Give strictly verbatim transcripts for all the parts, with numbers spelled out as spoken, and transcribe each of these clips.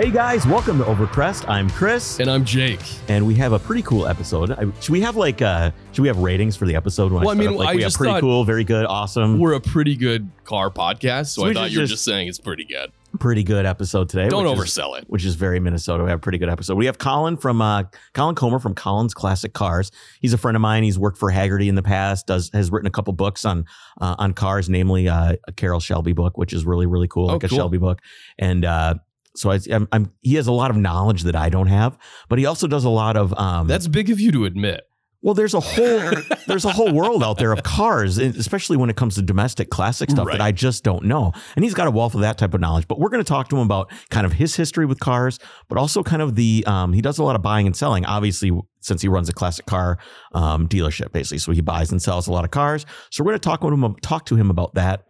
Hey guys, welcome to Overpressed. I'm Chris. And I'm Jake. And we have a pretty cool episode. I, should we have like, uh, should we have ratings for the episode? When well, I, I mean, up, like, I we have pretty cool, very good, awesome. We're a pretty good car podcast, so, so I thought you were just, just saying it's pretty good. Pretty good episode today. Don't oversell is, it. Which is very Minnesota. We have a pretty good episode. We have Colin from uh, Colin Comer from Colin's Classic Cars. He's a friend of mine. He's worked for Haggerty in the past. Does has written a couple books on uh, on cars, namely uh, a Carol Shelby book, which is really really cool, oh, like a cool. Shelby book. And uh, so I, I'm, I'm, he has a lot of knowledge that I don't have, but he also does a lot of. Um, That's big of you to admit. Well, there's a whole there's a whole world out there of cars, especially when it comes to domestic classic stuff right. that I just don't know. And he's got a wealth of that type of knowledge. But we're going to talk to him about kind of his history with cars, but also kind of the um, he does a lot of buying and selling, obviously, since he runs a classic car um, dealership, basically. So he buys and sells a lot of cars. So we're going to talk with him, talk to him about that.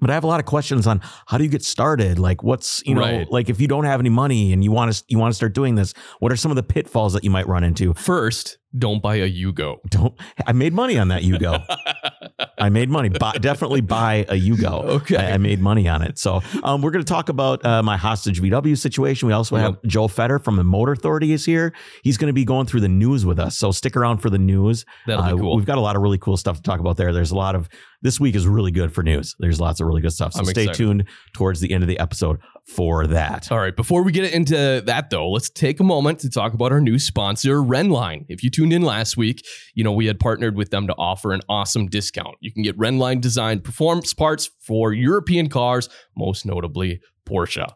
But I have a lot of questions on how do you get started? Like what's, you know, right. like if you don't have any money and you want to, you want to start doing this, what are some of the pitfalls that you might run into? First, don't buy a Yugo. Don't. I made money on that Yugo. I made money. Buy, definitely buy a Yugo. Okay. I, I made money on it. So um, we're going to talk about uh, my hostage V W situation. We also have yep. Joel Feder from the Motor Authority is here. He's going to be going through the news with us. So stick around for the news. That'll uh, be cool. We've got a lot of really cool stuff to talk about there. There's a lot of, this week is really good for news. There's lots of really good stuff. So I'm stay excited. tuned towards the end of the episode for that. All right. Before we get into that, though, let's take a moment to talk about our new sponsor, Rennline. If you tuned in last week, you know, we had partnered with them to offer an awesome discount. You can get Rennline designed performance parts for European cars, most notably Porsche.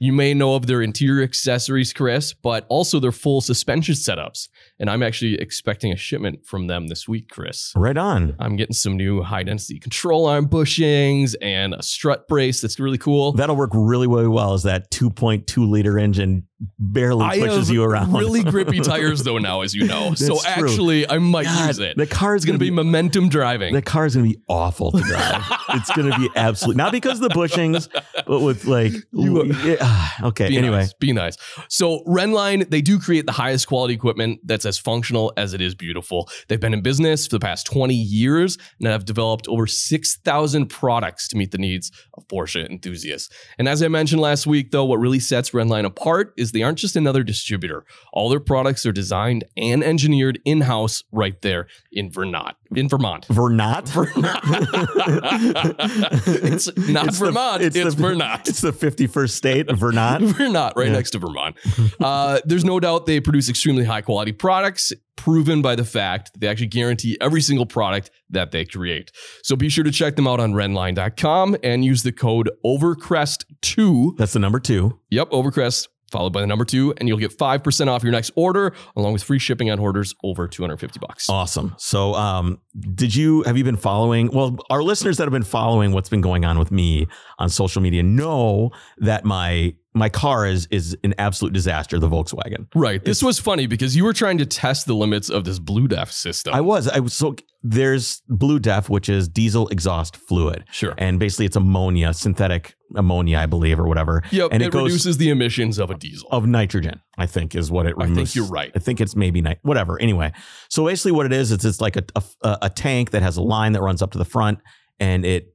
You may know of their interior accessories, Chris, but also their full suspension setups. And I'm actually expecting a shipment from them this week, Chris. Right on. I'm getting some new high-density control arm bushings and a strut brace that's really cool. That'll work really, really well as that two point two liter engine barely I pushes you around. Really grippy tires, though, now, as you know. So true. Actually, I might God, use it. The car is going to be, be momentum driving. The car is going to be awful to drive. It's going to be absolutely... Not because of the bushings, but with like... You, it, okay, be anyway. Nice, be nice. So Rennline, they do create the highest quality equipment that's as functional as it is beautiful. They've been in business for the past twenty years and have developed over six thousand products to meet the needs of Porsche enthusiasts. And as I mentioned last week, though, what really sets Rennline apart is they aren't just another distributor. All their products are designed and engineered in-house right there in Vermont. In Vermont. Vermont? Vermont. It's not it's Vermont, the, it's, it's the, Vermont. It's the fifty-first state, Vermont. Vermont, right yeah. next to Vermont. Uh, there's no doubt they produce extremely high-quality products, proven by the fact that they actually guarantee every single product that they create. So be sure to check them out on Rennline dot com and use the code Overcrest two. That's the number two. Yep, Overcrest followed by the number two, and you'll get five percent off your next order, along with free shipping on orders over two hundred fifty bucks. Awesome. So um, did you, have you been following, well, our listeners that have been following what's been going on with me on social media know that my my car is is an absolute disaster, the Volkswagen. Right. This it's, was funny because you were trying to test the limits of this BlueDEF system. I was. I was so there's BlueDEF, which is diesel exhaust fluid. Sure. And basically it's ammonia, synthetic ammonia, I believe, or whatever. Yep. And it, it goes, reduces the emissions of a diesel. Of nitrogen, I think, is what it removes. I think you're right. I think it's maybe night, whatever. Anyway. So basically what it is, it's it's like a, a a tank that has a line that runs up to the front and it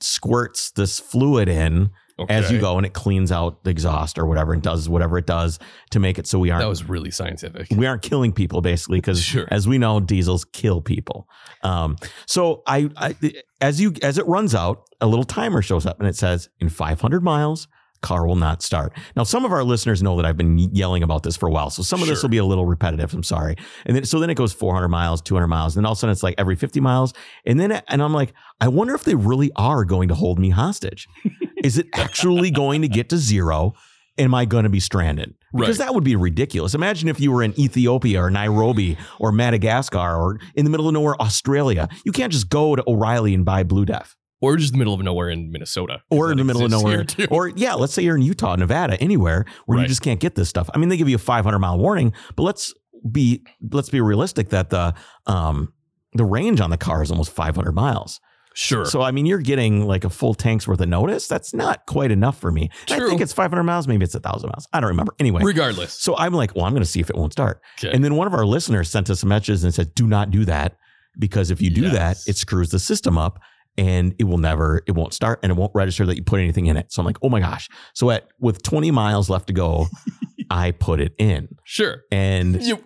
squirts this fluid in. Okay. As you go, and it cleans out the exhaust or whatever, and does whatever it does to make it so we aren't. That was really scientific. We aren't killing people, basically, because sure. as we know, diesels kill people. Um, so I, I, as you as it runs out, a little timer shows up, and it says in five hundred miles. Car will not start. Now, some of our listeners know that I've been yelling about this for a while. So some of sure. this will be a little repetitive. I'm sorry. And then, so then it goes four hundred miles, two hundred miles. And then all of a sudden it's like every fifty miles. And then, and I'm like, I wonder if they really are going to hold me hostage. Is it actually going to get to zero? Am I going to be stranded? Because right. that would be ridiculous. Imagine if you were in Ethiopia or Nairobi or Madagascar or in the middle of nowhere, Australia. You can't just go to O'Reilly and buy BlueDEF. Or just the middle of nowhere in Minnesota. Or in the middle of nowhere. Or yeah, let's say you're in Utah, Nevada, anywhere where right. you just can't get this stuff. I mean, they give you a five hundred mile warning, but let's be let's be realistic that the um, the range on the car is almost five hundred miles. Sure. So, I mean, you're getting like a full tank's worth of notice. That's not quite enough for me. I think it's five hundred miles. Maybe it's one thousand miles. I don't remember. Anyway. Regardless. So I'm like, well, I'm going to see if it won't start. Okay. And then one of our listeners sent us a message and said, do not do that. Because if you do yes. that, it screws the system up. and it will never, it won't start, and it won't register that you put anything in it. So I'm like, oh my gosh. So at with twenty miles left to go, I put it in. Sure. And you,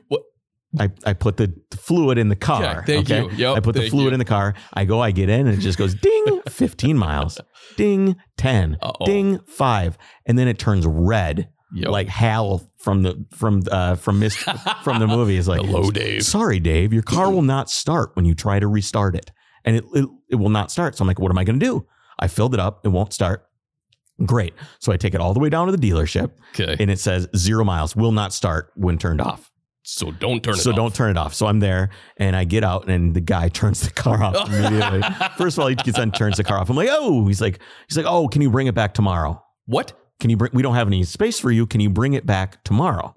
I, I put the fluid in the car. Yeah, thank okay? you. Yep, I put the fluid you. in the car. I go, I get in, and it just goes ding, fifteen miles, ding, ten, Uh-oh. ding, five. And then it turns red. Yep. Like Hal from the from uh, from Mr. from the movie is like, hello, Dave. Sorry, Dave, your car will not start when you try to restart it, and it, it it will not start. So I'm like, what am I going to do? I filled it up, it won't start. Great. So I take it all the way down to the dealership, okay, and it says zero miles, will not start when turned off. So don't turn it so off. So don't turn it off. So I'm there and I get out and the guy turns the car off immediately. First of all, he gets on, turns the car off. I'm like, oh, he's like, he's like, oh, can you bring it back tomorrow? What? Can you bring, we don't have any space for you. Can you bring it back tomorrow?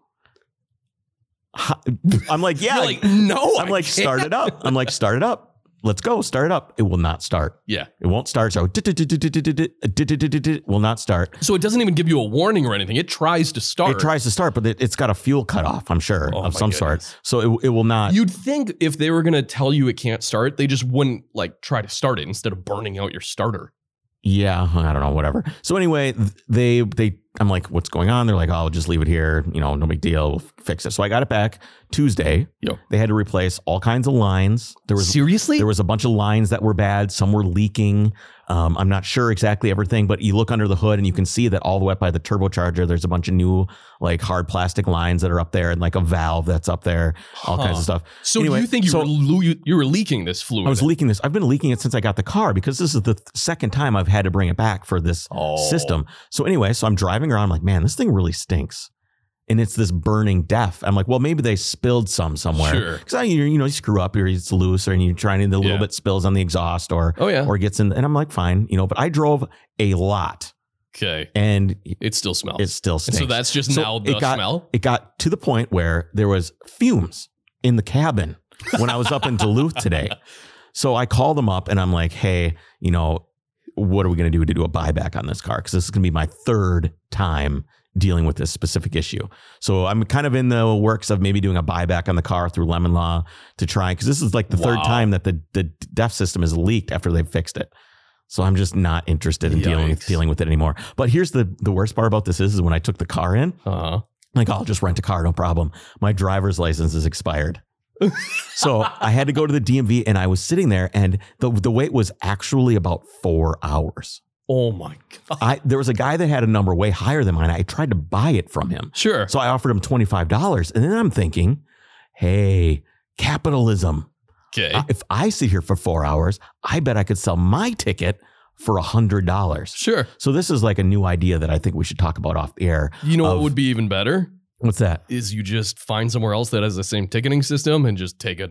I'm like, yeah. Like, no, I'm I like, can't. Start it up. I'm like, start it up. Let's go. Start it up. It will not start. Yeah. It won't start. So will not start. So it doesn't even give you a warning or anything. It tries to start. It tries to start, but it, it's got a fuel cutoff, I'm sure, oh, of some goodness. sort. So it, it will not. You'd think if they were going to tell you it can't start, they just wouldn't like try to start it instead of burning out your starter. Yeah, I don't know, whatever. So anyway, they, they, I'm like, what's going on? They're like, oh, I'll just leave it here. You know, no big deal. We'll fix it. So I got it back Tuesday. Yo. They had to replace all kinds of lines. There was Seriously? There was a bunch of lines that were bad. Some were leaking. Um, I'm not sure exactly everything, but you look under the hood and you can see that all the way up by the turbocharger, there's a bunch of new like hard plastic lines that are up there and like a valve that's up there, all huh. kinds of stuff. So anyway, you think you, so were lo- you were leaking this fluid? I was then. leaking this. I've been leaking it since I got the car because this is the th- second time I've had to bring it back for this oh. system. So anyway, so I'm driving around. I'm like, man, this thing really stinks. And it's this burning D E F. I'm like, well, maybe they spilled some somewhere. Because sure. you know, you screw up, or it's loose, or you're trying and a little yeah. bit spills on the exhaust, or oh, yeah. or gets in. And I'm like, fine, you know. But I drove a lot. Okay. And it still smells. It still stinks. And so that's just so now the it got, smell. It got to the point where there was fumes in the cabin when I was up in Duluth today. So I called them up and I'm like, hey, you know, what are we going to do to do a buyback on this car? Because this is going to be my third time dealing with this specific issue. So I'm kind of in the works of maybe doing a buyback on the car through Lemon Law to try, because this is like the wow. third time that the, the D E F system is leaked after they've fixed it. So I'm just not interested in Yikes. dealing with dealing with it anymore. But here's the, the worst part about this is, is when I took the car in, uh-huh. like, oh, I'll just rent a car, no problem. My driver's license is expired. So I had to go to the D M V and I was sitting there and the, the wait was actually about four hours. Oh my God. I, there was a guy that had a number way higher than mine. I tried to buy it from him. Sure. So I offered him twenty-five dollars. And then I'm thinking, hey, capitalism. Okay. Uh, if I sit here for four hours, I bet I could sell my ticket for one hundred dollars. Sure. So this is like a new idea that I think we should talk about off the air. You know of, what would be even better? What's that? Is you just find somewhere else that has the same ticketing system and just take a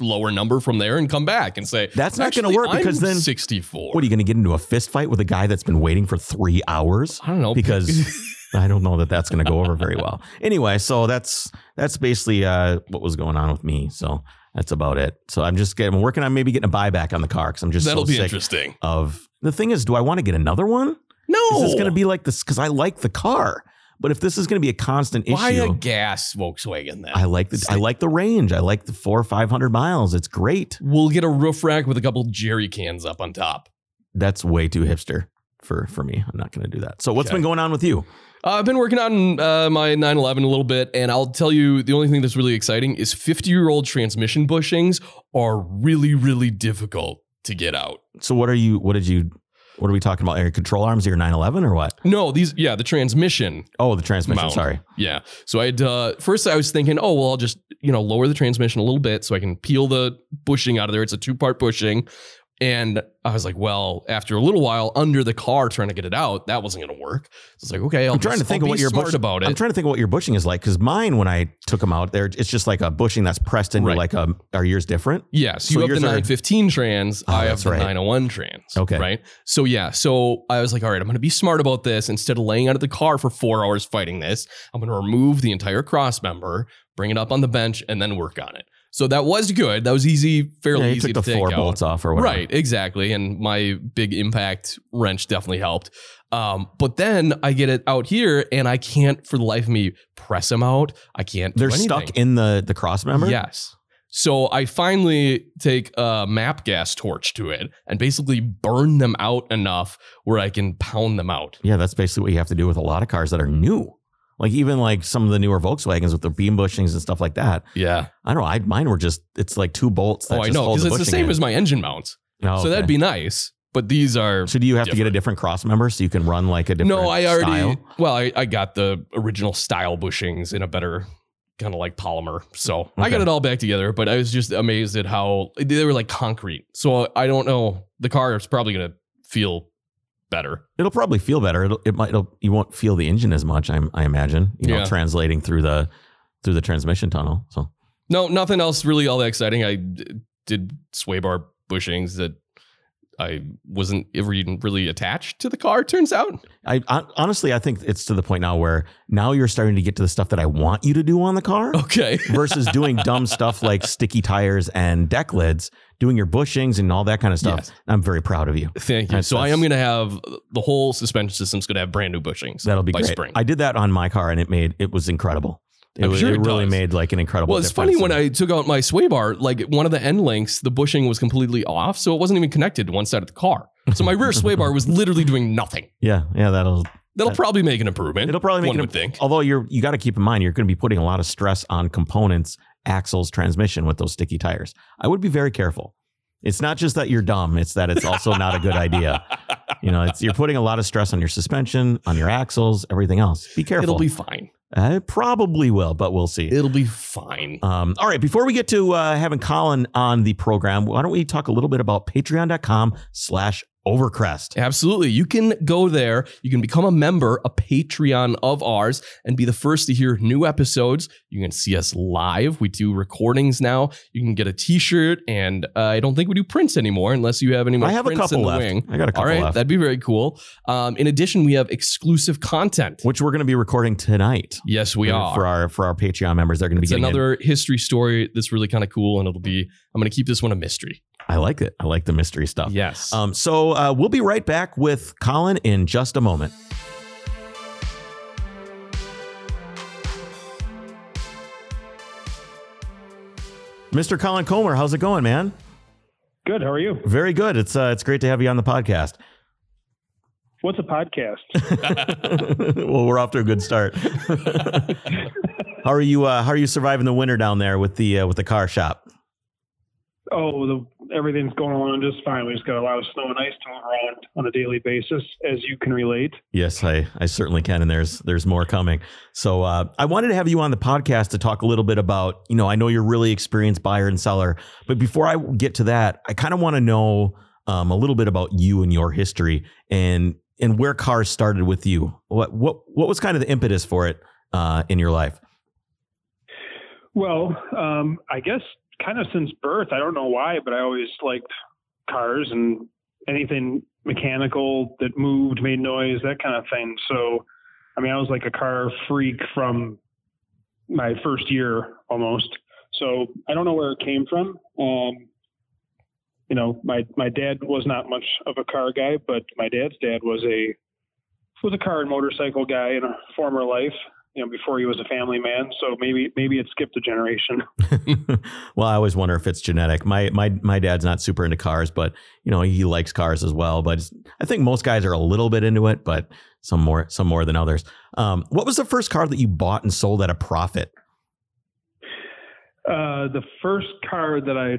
lower number from there and come back and say that's not going to work because I'm then sixty-four. What are you going to get into a fist fight with a guy that's been waiting for three hours? I don't know because I don't know that that's going to go over very well. Anyway, so that's that's basically uh, what was going on with me. So that's about it. So I'm just getting, I'm working on maybe getting a buyback on the car because I'm just that'll so be sick interesting. Of the thing is, do I want to get another one? No, it's going to be like this because I like the car. But if this is going to be a constant issue, buy a gas Volkswagen then. I like the it's I like, like the range. I like the four or five hundred miles. It's great. We'll get a roof rack with a couple jerry cans up on top. That's way too hipster for for me. I'm not going to do that. So what's okay. been going on with you? Uh, I've been working on uh, my nine eleven a little bit, and I'll tell you the only thing that's really exciting is fifty-year-old transmission bushings are really really difficult to get out. So what are you? What did you? What are we talking about? Air control arms, your nine eleven or what? No, these, yeah, the transmission. Oh, the transmission. Mount. Sorry. Yeah. So I had, uh, first I was thinking, oh, well, I'll just, you know, lower the transmission a little bit so I can peel the bushing out of there. It's a two part bushing. And I was like, well, after a little while under the car trying to get it out, that wasn't going to work. So it's like, okay, I'll I'm trying just, to think I'll of what your bushing about it. I'm trying to think of what your bushing is like because mine, when I took them out, there, it's just like a bushing that's pressed into right. like a. Are yours different? Yes, yeah, so so you have the nine fifteen are, trans. Oh, I have the right. nine oh one trans. Okay, right. So yeah, so I was like, all right, I'm going to be smart about this. Instead of laying out of the car for four hours fighting this, I'm going to remove the entire cross member, bring it up on the bench, and then work on it. So that was good. That was easy, fairly yeah, easy took to take out. You took the four bolts off or whatever. Right, exactly. And my big impact wrench definitely helped. Um, but then I get it out here and I can't for the life of me press them out. I can't They're do anything. They're stuck in the, the cross member? Yes. So I finally take a map gas torch to it and basically burn them out enough where I can pound them out. Yeah, that's basically what you have to do with a lot of cars that are new. Like even like some of the newer Volkswagens with their beam bushings and stuff like that. Yeah. I don't know. I, mine were just, it's like two bolts. That oh, just I know. Because it's the same in. as my engine mounts. Oh, so okay. that'd be nice. But these are. So do you have different. to get a different cross member so you can run like a different style? No, I already. Style? Well, I, I got the original style bushings in a better kind of like polymer. So okay. I got it all back together. But I was just amazed at how they were like concrete. So I don't know. The car is probably going to feel better. It'll probably feel better. It'll, it might. It'll, you won't feel the engine as much. I, I imagine. You know, yeah. translating through the through the transmission tunnel. So no, nothing else really all that exciting. I d- did sway bar bushings that. I wasn't ever even really attached to the car, turns out. I honestly, I think it's to the point now where now you're starting to get to the stuff that I want you to do on the car. Okay. Versus doing dumb stuff like sticky tires and deck lids, doing your bushings and all that kind of stuff. Yes. I'm very proud of you. Thank you. That's, so I am going to have the whole suspension system's going to have brand new bushings. That'll be by great. Spring. I did that on my car and it made it was incredible. It, was, sure it, it really made like an incredible difference. Well, it's funny when I took out my sway bar, like one of the end links, the bushing was completely off. So it wasn't even connected to one side of the car. So my rear sway bar was literally doing nothing. Yeah. Yeah. That'll, that'll that, probably make an improvement. It'll probably make an improvement. Although you're, you got to keep in mind, you're going to be putting a lot of stress on components, axles, transmission with those sticky tires. I would be very careful. It's not just that you're dumb. It's that it's also not a good idea. You know, it's, you're putting a lot of stress on your suspension, on your axles, everything else. Be careful. It'll be fine. I probably will, but we'll see. It'll be fine. Um, all right. Before we get to uh, having Colin on the program, why don't we talk a little bit about patreon.com slash Overcrest. Absolutely. You can go there. You can become a member, a Patreon of ours, and be the first to hear new episodes. You can see us live. We do recordings now. You can get a t-shirt, and uh, I don't think we do prints anymore unless you have any more I have prints a couple in the left. Wing. I got a couple left. All right. Left. That'd be very cool. Um, in addition, we have exclusive content. Which we're going to be recording tonight. Yes, we for, are. For our for our Patreon members. They're going to be getting another in. history story that's really kind of cool, and it'll be, I'm going to keep this one a mystery. I like it. I like the mystery stuff. Yes. Um, so uh, we'll be right back with Colin in just a moment. Mister Colin Comer, how's it going, man? Good. How are you? Very good. It's uh, it's great to have you on the podcast. What's a podcast? Well, we're off to a good start. How are you? Uh, how are you surviving the winter down there with the uh, with the car shop? Oh, the, everything's going along just fine. We just got a lot of snow and ice to move around on a daily basis, as you can relate. Yes, I, I certainly can. And there's there's more coming. So uh, I wanted to have you on the podcast to talk a little bit about, you know, I know you're really experienced buyer and seller. But before I get to that, I kind of want to know um, a little bit about you and your history and and where cars started with you. What what what was kind of the impetus for it uh, in your life? Well, um, I guess. Kind of since birth. I don't know why, but I always liked cars and anything mechanical that moved, made noise, that kind of thing. So, I mean, I was like a car freak from my first year almost. So I don't know where it came from. Um, you know, my, my dad was not much of a car guy, but my dad's dad was a, was a car and motorcycle guy in a former life. You know, before he was a family man, so maybe maybe it skipped a generation. Well, I always wonder if it's genetic. My my my dad's not super into cars, but you know he likes cars as well. But I think most guys are a little bit into it, but some more some more than others. Um, what was the first car that you bought and sold at a profit? Uh, the first car that I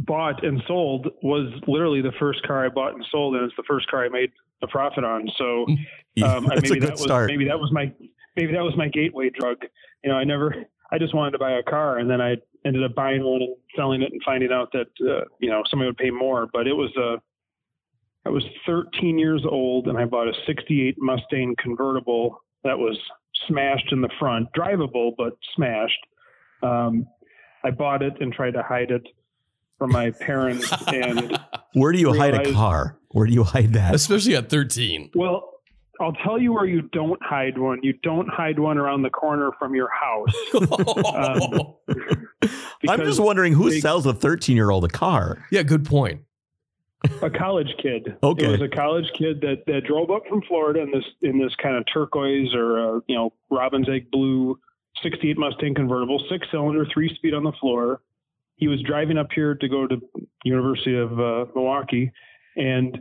bought and sold was literally the first car I bought and sold, and it's the first car I made a profit on. So um, yeah, that's maybe a good that was start. maybe that was my. Maybe that was my gateway drug. You know, I never, I just wanted to buy a car and then I ended up buying one and selling it and finding out that, uh, you know, somebody would pay more, but it was, uh, I was thirteen years old and I bought a sixty-eight Mustang convertible that was smashed in the front, drivable, but smashed. Um, I bought it and tried to hide it from my parents. And where do you realized, hide a car? Where do you hide that? Especially at thirteen. Well, I'll tell you where you don't hide one. You don't hide one around the corner from your house. um, I'm just wondering who they, sells a thirteen-year-old a car. Yeah, good point. A college kid. Okay, it was a college kid that, that drove up from Florida in this in this kind of turquoise or uh, you know robin's egg blue sixty-eight Mustang convertible, six cylinder, three speed on the floor. he was driving up here to go to University of uh, Milwaukee and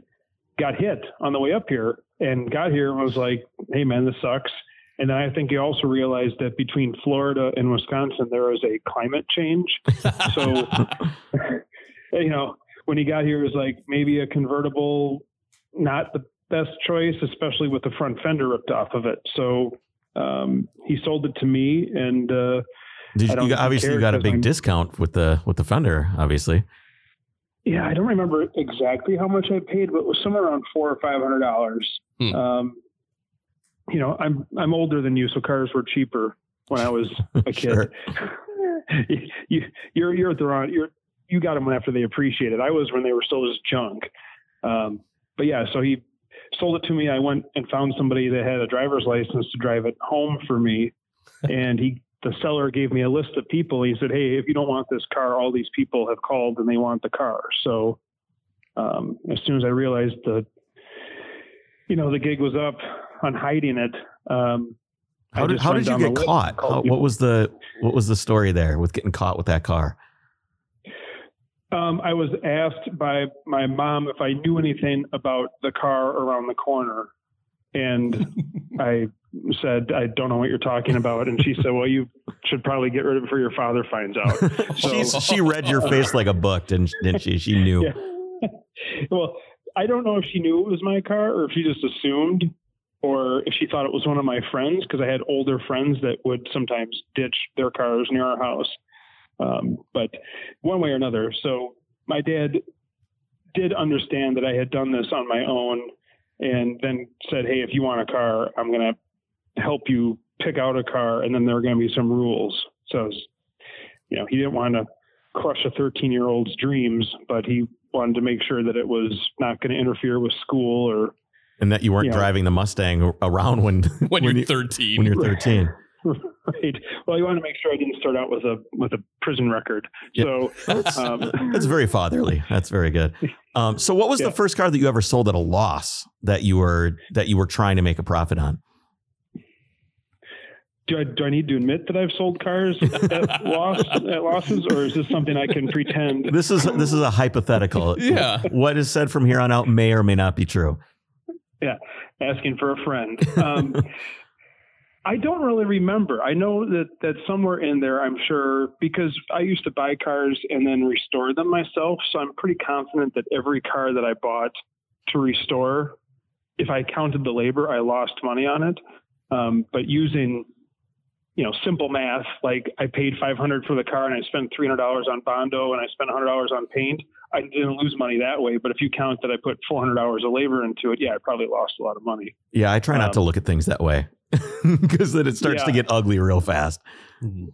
got hit on the way up here and got here and was like, hey man, this sucks. And then I think he also realized that between Florida and Wisconsin, there was a climate change. So, you know, when he got here, it was like maybe a convertible, not the best choice, especially with the front fender ripped off of it. So um, he sold it to me. And uh, Did you, you obviously you got a big I'm, discount with the with the fender, obviously. Yeah, I don't remember exactly how much I paid, but it was somewhere around four or five hundred dollars. Hmm. Um, you know, I'm I'm older than you, so cars were cheaper when I was a kid. you, you're you're at the wrong. You're you got them when after they appreciated. I was when they were still just junk. Um, but yeah, so he sold it to me. I went and found somebody that had a driver's license to drive it home for me, and he. The seller gave me a list of people. He said, hey, if you don't want this car, all these people have called and they want the car. So um, as soon as I realized that, you know, the gig was up on hiding it. Um, how did, how did you get caught? How, what was the, what was the story there with getting caught with that car? Um, I was asked by my mom if I knew anything about the car around the corner. And I said, I don't know what you're talking about. And she said, well, you should probably get rid of it before your father finds out. So, She's, she read your face like a book, didn't, didn't she? She knew. Yeah. Well, I don't know if she knew it was my car or if she just assumed or if she thought it was one of my friends, because I had older friends that would sometimes ditch their cars near our house. Um, but one way or another. So my dad did understand that I had done this on my own. And then said, hey, if you want a car, I'm going to help you pick out a car. And then there are going to be some rules. So, was, you know, he didn't want to crush a thirteen year old's dreams, but he wanted to make sure that it was not going to interfere with school or. And that you weren't you know, driving the Mustang around when, when, when you're thirteen, when you're thirteen. Right. Well, you want to make sure I didn't start out with a with a prison record. Yep. So that's, um, that's very fatherly. That's very good. Um, so, what was yeah. the first car that you ever sold at a loss that you were that you were trying to make a profit on? Do I do I need to admit that I've sold cars at loss at losses, or is this something I can pretend? This is this is a hypothetical. Yeah, what is said from here on out may or may not be true. Yeah, asking for a friend. Um, I don't really remember. I know that, that somewhere in there, I'm sure, because I used to buy cars and then restore them myself. So I'm pretty confident that every car that I bought to restore, if I counted the labor, I lost money on it. Um, but using, you know, simple math, like I paid five hundred dollars for the car and I spent three hundred dollars on Bondo and I spent one hundred dollars on paint. I didn't lose money that way, but if you count that I put four hundred hours of labor into it, yeah, I probably lost a lot of money. Yeah, I try not um, to look at things that way. Because then it starts yeah. to get ugly real fast.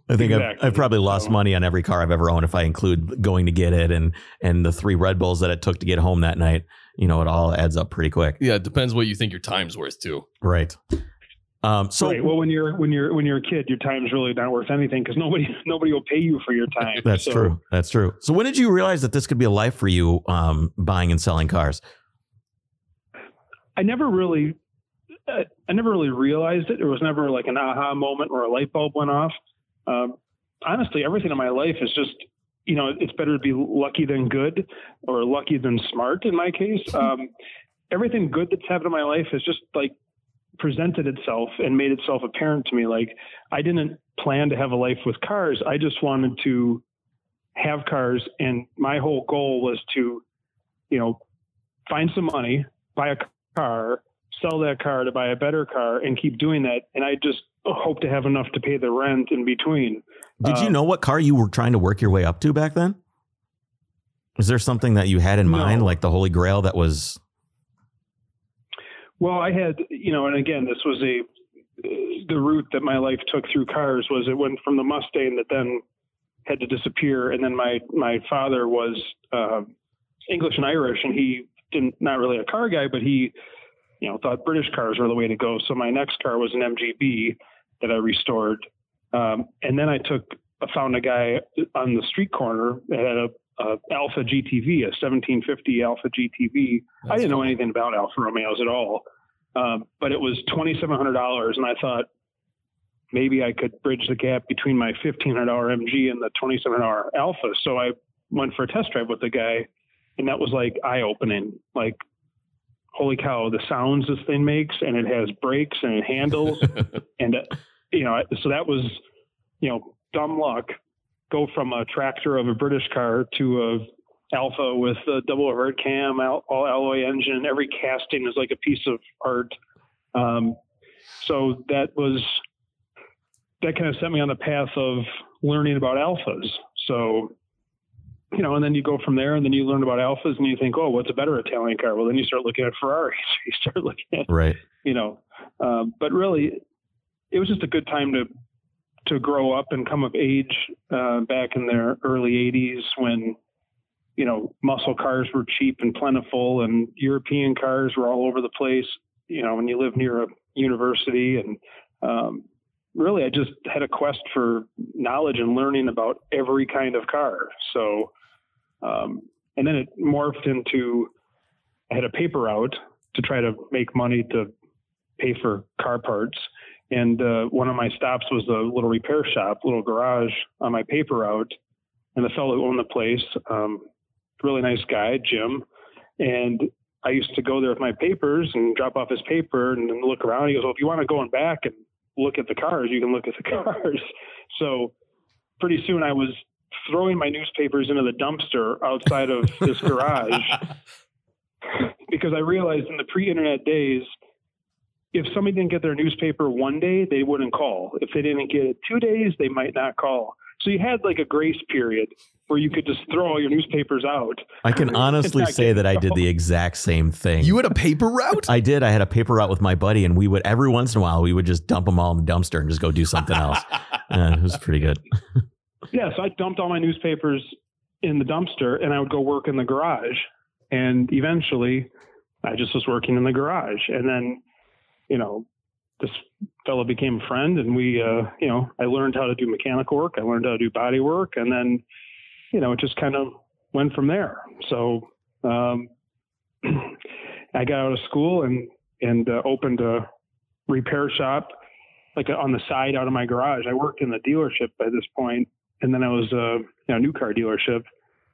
I think exactly. I've, I've probably lost so. money on every car I've ever owned if I include going to get it and and the three Red Bulls that it took to get home that night. You know, it all adds up pretty quick. Yeah, it depends what you think your time's worth too. Right. Um, so right. well, when you're when you're when you're a kid, your time's really not worth anything because nobody nobody will pay you for your time. That's so. true. That's true. So when did you realize that this could be a life for you, um, buying and selling cars? I never really. I never really realized it. It was never like an aha moment where a light bulb went off. Um, honestly, everything in my life is just, you know, it's better to be lucky than good or lucky than smart in my case. Um, everything good that's happened in my life has just like presented itself and made itself apparent to me. Like I didn't plan to have a life with cars. I just wanted to have cars. And my whole goal was to, you know, find some money, buy a car, sell that car to buy a better car and keep doing that. And I just hope to have enough to pay the rent in between. Did um, you know what car you were trying to work your way up to back then? Is there something that you had in no. mind, like the Holy Grail that was? Well, I had, you know, and again, this was a, the route that my life took through cars was it went from the Mustang that then had to disappear. And then my, my father was uh, English and Irish and he didn't, not really a car guy, but he, you know, thought British cars were the way to go. So my next car was an M G B that I restored. Um, and then I took, I found a guy on the street corner that had a, a Alfa G T V, a seventeen fifty Alfa G T V. That's I didn't know cool. anything about Alfa Romeos at all. Um, but it was twenty-seven hundred dollars. And I thought, maybe I could bridge the gap between my fifteen hundred dollar M G and the twenty-seven hundred dollar Alfa. So I went for a test drive with the guy, and that was like eye-opening. Like, holy cow, the sounds this thing makes, and it has brakes and it handles. and, uh, you know, so that was, you know, dumb luck. Go from a tractor of a British car to a Alfa with a double overhead cam, all alloy engine. Every casting is like a piece of art. Um, so that was, that kind of set me on the path of learning about Alfas. So, you know, and then you go from there, and then you learn about Alfas, and you think, oh, what's a better Italian car? Well, then you start looking at Ferraris. You start looking at, right. you know, um, but really it was just a good time to, to grow up and come of age uh, back in their early eighties when, you know, muscle cars were cheap and plentiful, and European cars were all over the place. You know, when you live near a university, and um, really I just had a quest for knowledge and learning about every kind of car. So, um, and then it morphed into, I had a paper route to try to make money to pay for car parts. And uh, one of my stops was a little repair shop, little garage on my paper route. And the fellow who owned the place, um, really nice guy, Jim. And I used to go there with my papers and drop off his paper and then look around. He goes, well, if you want to go in back and look at the cars, you can look at the cars. So pretty soon I was throwing my newspapers into the dumpster outside of this garage because I realized in the pre-internet days, if somebody didn't get their newspaper one day, they wouldn't call. If they didn't get it two days, they might not call. So you had like a grace period where you could just throw all your newspapers out. I can honestly say that I did the exact same thing. You had a paper route? I did. I had a paper route with my buddy, and we would, every once in a while, we would just dump them all in the dumpster and just go do something else. And it was pretty good. Yeah. So I dumped all my newspapers in the dumpster, and I would go work in the garage. And eventually I just was working in the garage. And then, you know, this fellow became a friend, and we, uh, you know, I learned how to do mechanical work. I learned how to do body work. And then, you know, it just kind of went from there. So, um, I got out of school and, and, uh, opened a repair shop, like on the side out of my garage. I worked in the dealership by this point, and then I was uh, you know, a new car dealership,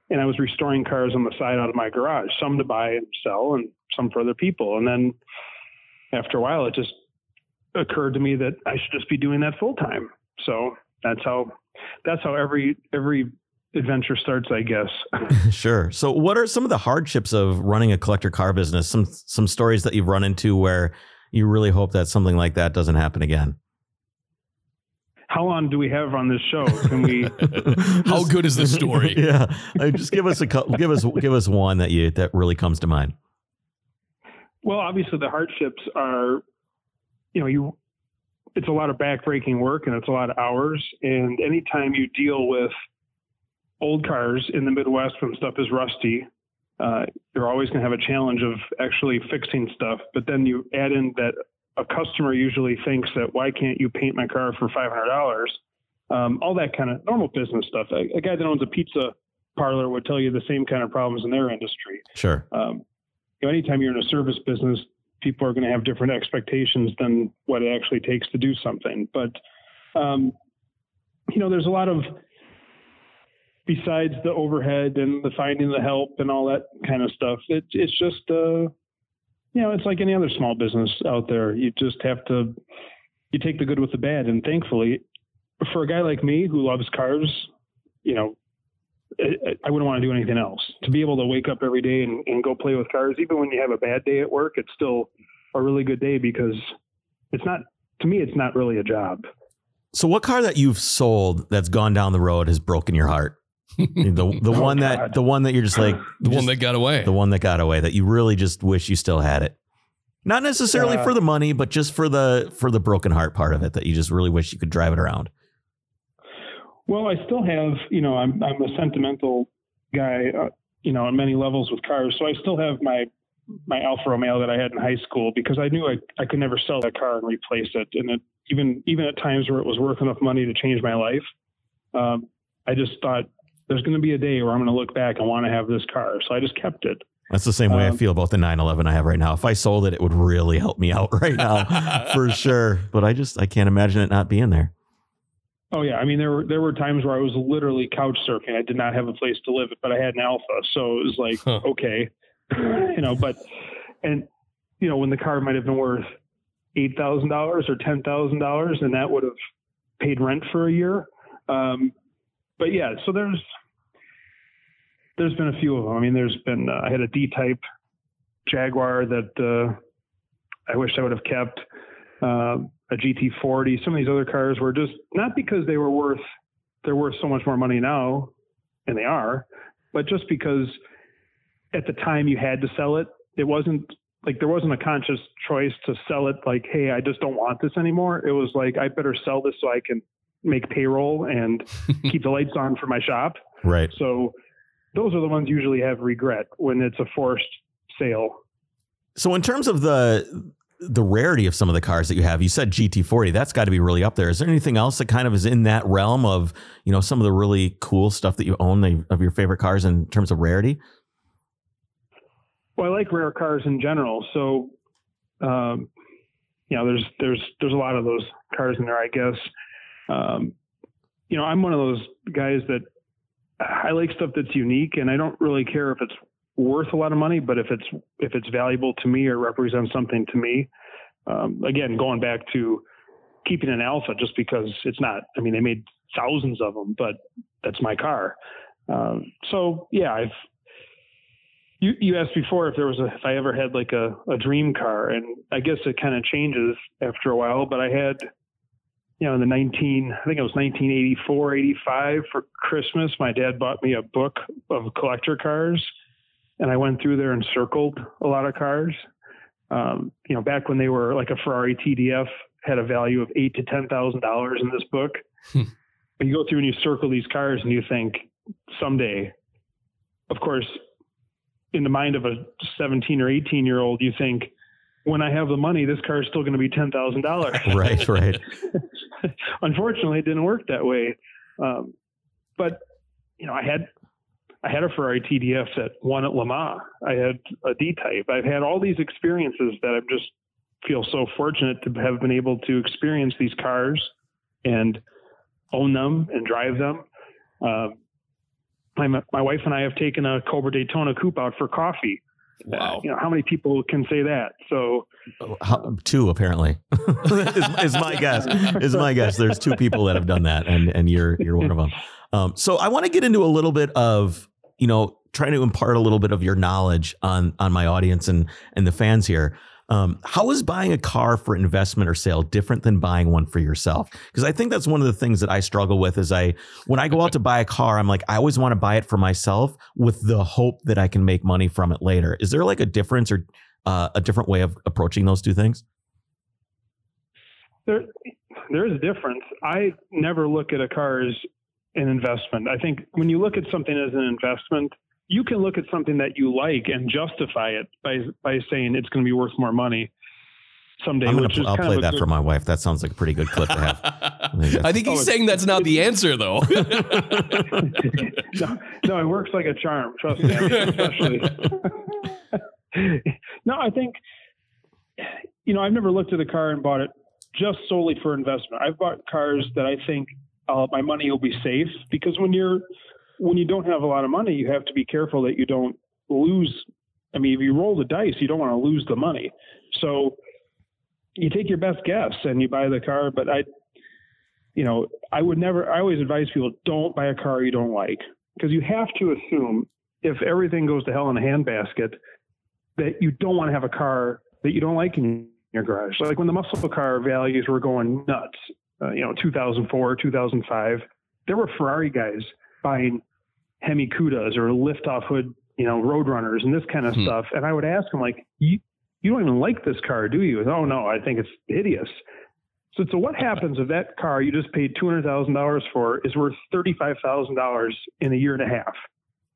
and I was restoring cars on the side out of my garage, some to buy and sell and some for other people. And then, after a while, it just occurred to me that I should just be doing that full time. So that's how, that's how every, every adventure starts, I guess. Sure. So what are some of the hardships of running a collector car business? Some, some stories that you've run into where you really hope that something like that doesn't happen again. How long do we have on this show? Can we, just, how good is the story? Yeah. Just give us a, give us, give us one that you, that really comes to mind. Well, obviously the hardships are, you know, you, it's a lot of backbreaking work, and it's a lot of hours. And anytime you deal with old cars in the Midwest when stuff is rusty, uh, you're always going to have a challenge of actually fixing stuff. But then you add in that a customer usually thinks that, why can't you paint my car for five hundred dollars? Um, all that kind of normal business stuff. A, a guy that owns a pizza parlor would tell you the same kind of problems in their industry. Sure. Um, You know, anytime you're in a service business, people are going to have different expectations than what it actually takes to do something. But, um, you know, there's a lot of, besides the overhead and the finding the help and all that kind of stuff, it, it's just, uh, you know, it's like any other small business out there. You just have to, you take the good with the bad. And thankfully, for a guy like me who loves cars, you know, I wouldn't want to do anything else. To be able to wake up every day and, and go play with cars, even when you have a bad day at work, it's still a really good day, because it's not, to me, it's not really a job. So what car that you've sold that's gone down the road has broken your heart? The the oh, one God. that the one that you're just like, the just, one that got away, the one that got away that you really just wish you still had it. Not necessarily uh, for the money, but just for the, for the broken heart part of it, that you just really wish you could drive it around. Well, I still have, you know, I'm I'm a sentimental guy, uh, you know, on many levels with cars. So I still have my my Alfa Romeo that I had in high school, because I knew I, I could never sell that car and replace it. And it, even even at times where it was worth enough money to change my life, um, I just thought there's going to be a day where I'm going to look back and want to have this car. So I just kept it. That's the same way um, I feel about the nine eleven I have right now. If I sold it, it would really help me out right now for sure. But I just, I can't imagine it not being there. Oh yeah. I mean, there were, there were times where I was literally couch surfing. I did not have a place to live, but I had an Alpha. So it was like, huh. okay, you know, but, and you know, when the car might've been worth eight thousand dollars or ten thousand dollars and that would have paid rent for a year. Um, but yeah, so there's, There's been a few of them. I mean, there's been, uh, I had a D-Type Jaguar that uh, I wish I would have kept, uh, a G T forty. Some of these other cars were just, not because they were worth, they're worth so much more money now, and they are, but just because at the time you had to sell it. It wasn't like, there wasn't a conscious choice to sell it like, hey, I just don't want this anymore. It was like, I better sell this so I can make payroll and keep the lights on for my shop. Right. So those are the ones usually have regret when it's a forced sale. So in terms of the the rarity of some of the cars that you have, you said G T forty, that's got to be really up there. Is there anything else that kind of is in that realm of, you know, some of the really cool stuff that you own the, of your favorite cars in terms of rarity? Well, I like rare cars in general. So, um, you know, there's, there's, there's a lot of those cars in there, I guess. Um, you know, I'm one of those guys that, I like stuff that's unique, and I don't really care if it's worth a lot of money, but if it's, if it's valuable to me or represents something to me, um, again, going back to keeping an Alfa just because it's not, I mean, they made thousands of them, but that's my car. Um, so yeah, I've, you, you asked before if there was a, if I ever had like a, a dream car, and I guess it kind of changes after a while, but I had, you know, in the nineteen, I think it was nineteen eighty-four, eighty-five for Christmas, my dad bought me a book of collector cars, and I went through there and circled a lot of cars. Um, you know, back when they were like a Ferrari T D F had a value of eight to ten thousand dollars in this book. Hmm. And you go through and you circle these cars, and you think someday, of course, in the mind of a seventeen or eighteen year old, you think, when I have the money, this car is still going to be ten thousand dollars. Right, right. Unfortunately, it didn't work that way. Um, but, you know, I had I had a Ferrari T D F that won at Le Mans. I had a D-Type. I've had all these experiences that I just feel so fortunate to have been able to experience these cars and own them and drive them. Um, my, my wife and I have taken a Cobra Daytona Coupe out for coffee. Wow. Uh, you know, how many people can say that? So how, two, apparently, is, is my guess is my guess. There's two people that have done that. And, and you're, you're one of them. Um, so I want to get into a little bit of, you know, trying to impart a little bit of your knowledge on, on my audience and, and the fans here. Um, how is buying a car for investment or sale different than buying one for yourself? Because I think that's one of the things that I struggle with is I, when I go out to buy a car, I'm like, I always want to buy it for myself with the hope that I can make money from it later. Is there like a difference or uh, a different way of approaching those two things? There, there is a difference. I never look at a car as an investment. I think when you look at something as an investment, you can look at something that you like and justify it by by saying it's going to be worth more money someday. I'm gonna which pl- is I'll kind play of that good- for my wife. That sounds like a pretty good clip to have. I think, I think he's oh, saying that's not the answer, though. no, no, it works like a charm. Trust me. Especially. No, I think, you know, I've never looked at a car and bought it just solely for investment. I've bought cars that I think uh, my money will be safe because when you're, when you don't have a lot of money, you have to be careful that you don't lose. I mean, if you roll the dice, you don't want to lose the money. So you take your best guess and you buy the car. But I, you know, I would never, I always advise people, don't buy a car you don't like, because you have to assume if everything goes to hell in a handbasket, that you don't want to have a car that you don't like in your garage. So like when the muscle car values were going nuts, uh, you know, two thousand four, two thousand five, there were Ferrari guys buying Hemi Cudas or lift-off hood, you know, Roadrunners and this kind of hmm. stuff. And I would ask them, like, you, you don't even like this car, do you? And, oh, no, I think it's hideous. So, so what happens if that car you just paid two hundred thousand dollars for is worth thirty-five thousand dollars in a year and a half?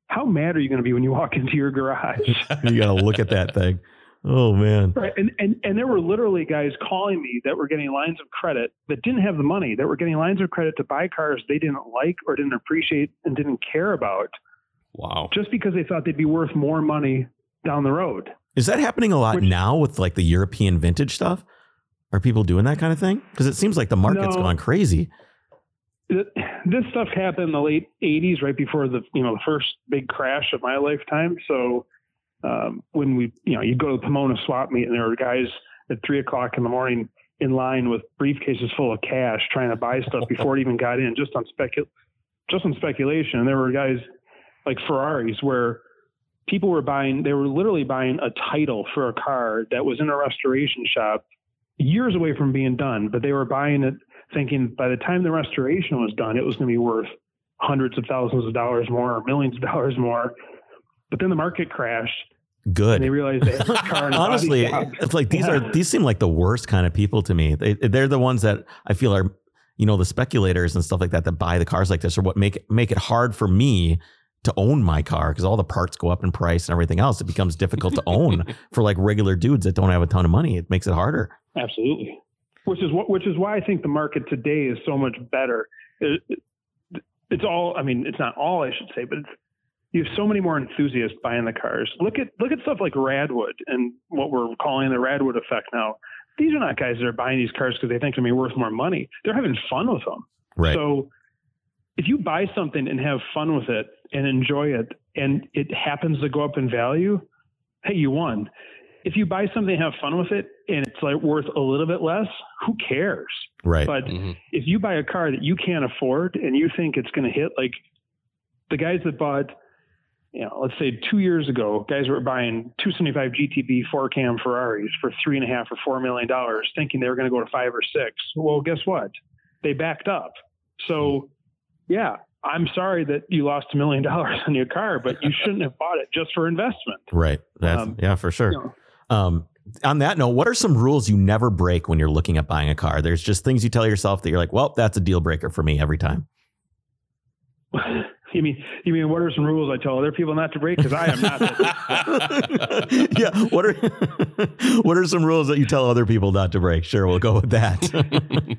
How mad are you going to be when you walk into your garage? You got to look at that thing. Oh, man. Right. And, and, and there were literally guys calling me that were getting lines of credit that didn't have the money, that were getting lines of credit to buy cars they didn't like or didn't appreciate and didn't care about. Wow. Just because they thought they'd be worth more money down the road. Is that happening a lot Which, now with like the European vintage stuff? Are people doing that kind of thing? Because it seems like the market's no, gone crazy. It, this stuff happened in the late eighties, right before the you know the first big crash of my lifetime. So um, when we you know you go to the Pomona swap meet and there were guys at three o'clock in the morning in line with briefcases full of cash trying to buy stuff before it even got in, just on specu- just on speculation. And there were guys like Ferraris where people were buying, they were literally buying a title for a car that was in a restoration shop years away from being done, but they were buying it thinking by the time the restoration was done, it was going to be worth hundreds of thousands of dollars more, or millions of dollars more. But then the market crashed. Good. And they realized they had a car and honestly, it's like these yeah. are, these seem like the worst kind of people to me. They, they're the ones that I feel are, you know, the speculators and stuff like that, that buy the cars like this, or what make, make it hard for me to own my car, because all the parts go up in price and everything else. It becomes difficult to own for like regular dudes that don't have a ton of money. It makes it harder. Absolutely. Which is what, which is why I think the market today is so much better. It, it, it's all, I mean, it's not all I should say, but it's, you have so many more enthusiasts buying the cars. Look at, look at stuff like Radwood and what we're calling the Radwood effect now. These are not guys that are buying these cars because they think they're worth more money. They're having fun with them. Right. So if you buy something and have fun with it and enjoy it, and it happens to go up in value, hey, you won. If you buy something and have fun with it and it's like worth a little bit less, who cares? Right. But mm-hmm. if you buy a car that you can't afford and you think it's going to hit, like the guys that bought, you know, let's say two years ago, guys were buying two seventy-five G T B four cam Ferraris for three and a half or four million dollars, thinking they were going to go to five or six. Well, guess what? They backed up. So, yeah, I'm sorry that you lost a million dollars on your car, but you shouldn't have bought it just for investment. Right. That's, um, yeah, for sure. You know, Um, on that note, what are some rules you never break when you're looking at buying a car? There's just things you tell yourself that you're like, well, that's a deal breaker for me every time. You mean, you mean, what are some rules I tell other people not to break? Cause I am not. That yeah. What are, what are some rules that you tell other people not to break? Sure. We'll go with that.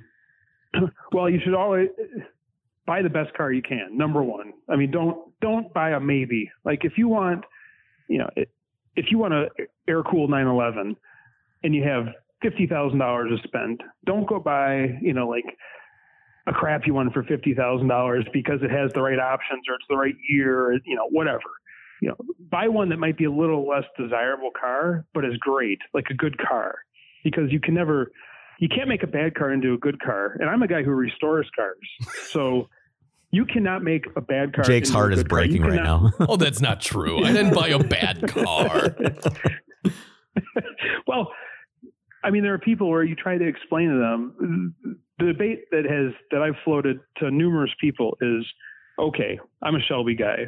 Well, you should always buy the best car you can. Number one. I mean, don't, don't buy a maybe. Like if you want, you know, it, if you want an air-cooled nine eleven and you have fifty thousand dollars to spend, don't go buy, you know, like a crappy one for fifty thousand dollars because it has the right options or it's the right year, or, you know, whatever. You know, buy one that might be a little less desirable car, but is great, like a good car, because you can never, you can't make a bad car into a good car. And I'm a guy who restores cars. So you cannot make a bad car. Jake's heart is breaking right now. Oh, that's not true. I didn't buy a bad car. Well, I mean, there are people where you try to explain to them the debate that has, that I've floated to numerous people is, okay, I'm a Shelby guy,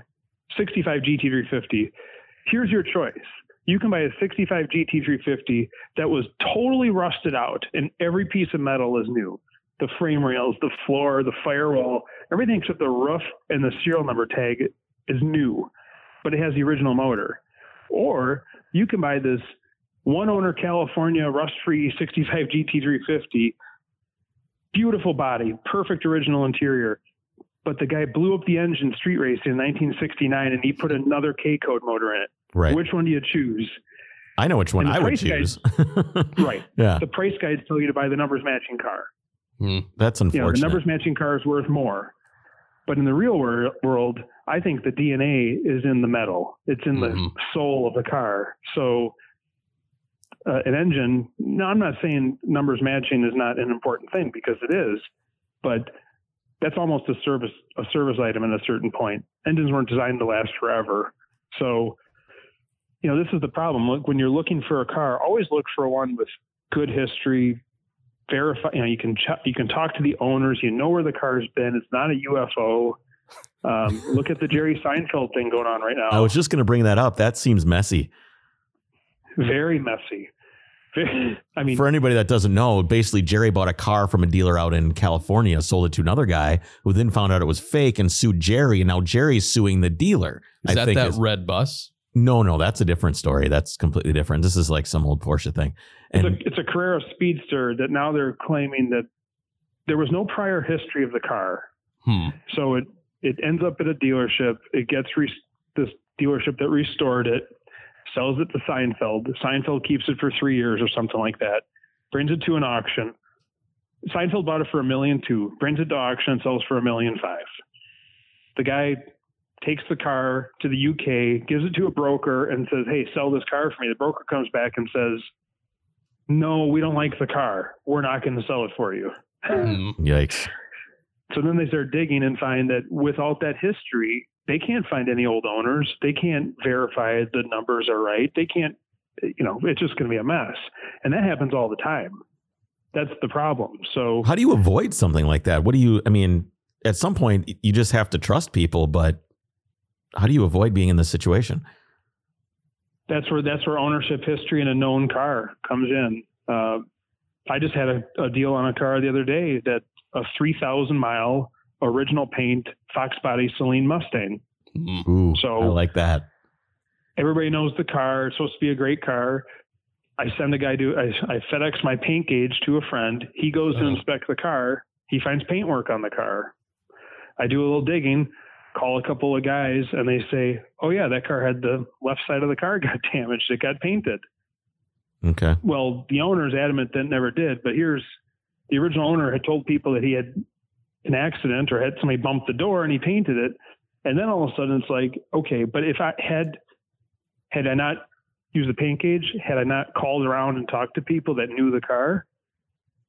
sixty-five G T three fifty. Here's your choice. You can buy a sixty-five G T three fifty that was totally rusted out and every piece of metal is new. The frame rails, the floor, the firewall, everything except the roof and the serial number tag is new, but it has the original motor. Or you can buy this one owner California rust-free sixty-five G T three fifty, beautiful body, perfect original interior, but the guy blew up the engine street racing in nineteen sixty-nine and he put another K-code motor in it. Right. Which one do you choose? I know which one I would choose. Guys, right. Yeah. The price guides tell you to buy the numbers matching car. Mm, that's unfortunate. You know, the numbers matching car is worth more, but in the real wor- world, I think the D N A is in the metal. It's in mm-hmm. the soul of the car. So uh, an engine, no, I'm not saying numbers matching is not an important thing because it is, but that's almost a service, a service item at a certain point. Engines weren't designed to last forever. So, you know, this is the problem. Look, when you're looking for a car, always look for one with good history. Verify, you know, you can ch- you can talk to the owners, you know where the car's been. It's not a U F O. Um, look at the Jerry Seinfeld thing going on right now. I was just going to bring that up. That seems messy. Very messy. I mean, for anybody that doesn't know, basically Jerry bought a car from a dealer out in California, sold it to another guy who then found out it was fake and sued Jerry. And now Jerry's suing the dealer. Is I that think that is- red bus? No, no, that's a different story. That's completely different. This is like some old Porsche thing. And it's a, it's a Carrera Speedster that now they're claiming that there was no prior history of the car. Hmm. So it, it ends up at a dealership. It gets re- this dealership that restored it sells it to Seinfeld. Seinfeld keeps it for three years or something like that, brings it to an auction. Seinfeld bought it for a million two, brings it to auction and sells for a million five. The guy takes the car to the U K, gives it to a broker and says, hey, sell this car for me. The broker comes back and says, no, we don't like the car. We're not going to sell it for you. Mm, yikes. So then they start digging and find that without that history, they can't find any old owners. They can't verify the numbers are right. They can't, you know, it's just going to be a mess. And that happens all the time. That's the problem. So how do you avoid something like that? What do you, I mean, at some point you just have to trust people, but how do you avoid being in this situation? That's where, that's where ownership history in a known car comes in. Uh, I just had a, a deal on a car the other day, that a three thousand mile original paint Fox body Celine Mustang. Ooh, so I like that. Everybody knows the car. It's supposed to be a great car. I send the guy to, I, I FedEx my paint gauge to a friend. He goes oh. to inspect the car. He finds paintwork on the car. I do a little digging, call a couple of guys, and they say, oh yeah, that car had the left side of the car got damaged. It got painted. Okay. Well, the owner's adamant that never did, but here's the original owner had told people that he had an accident or had somebody bump the door and he painted it. And then all of a sudden it's like, okay, but if I had, had I not used the paint gauge, had I not called around and talked to people that knew the car,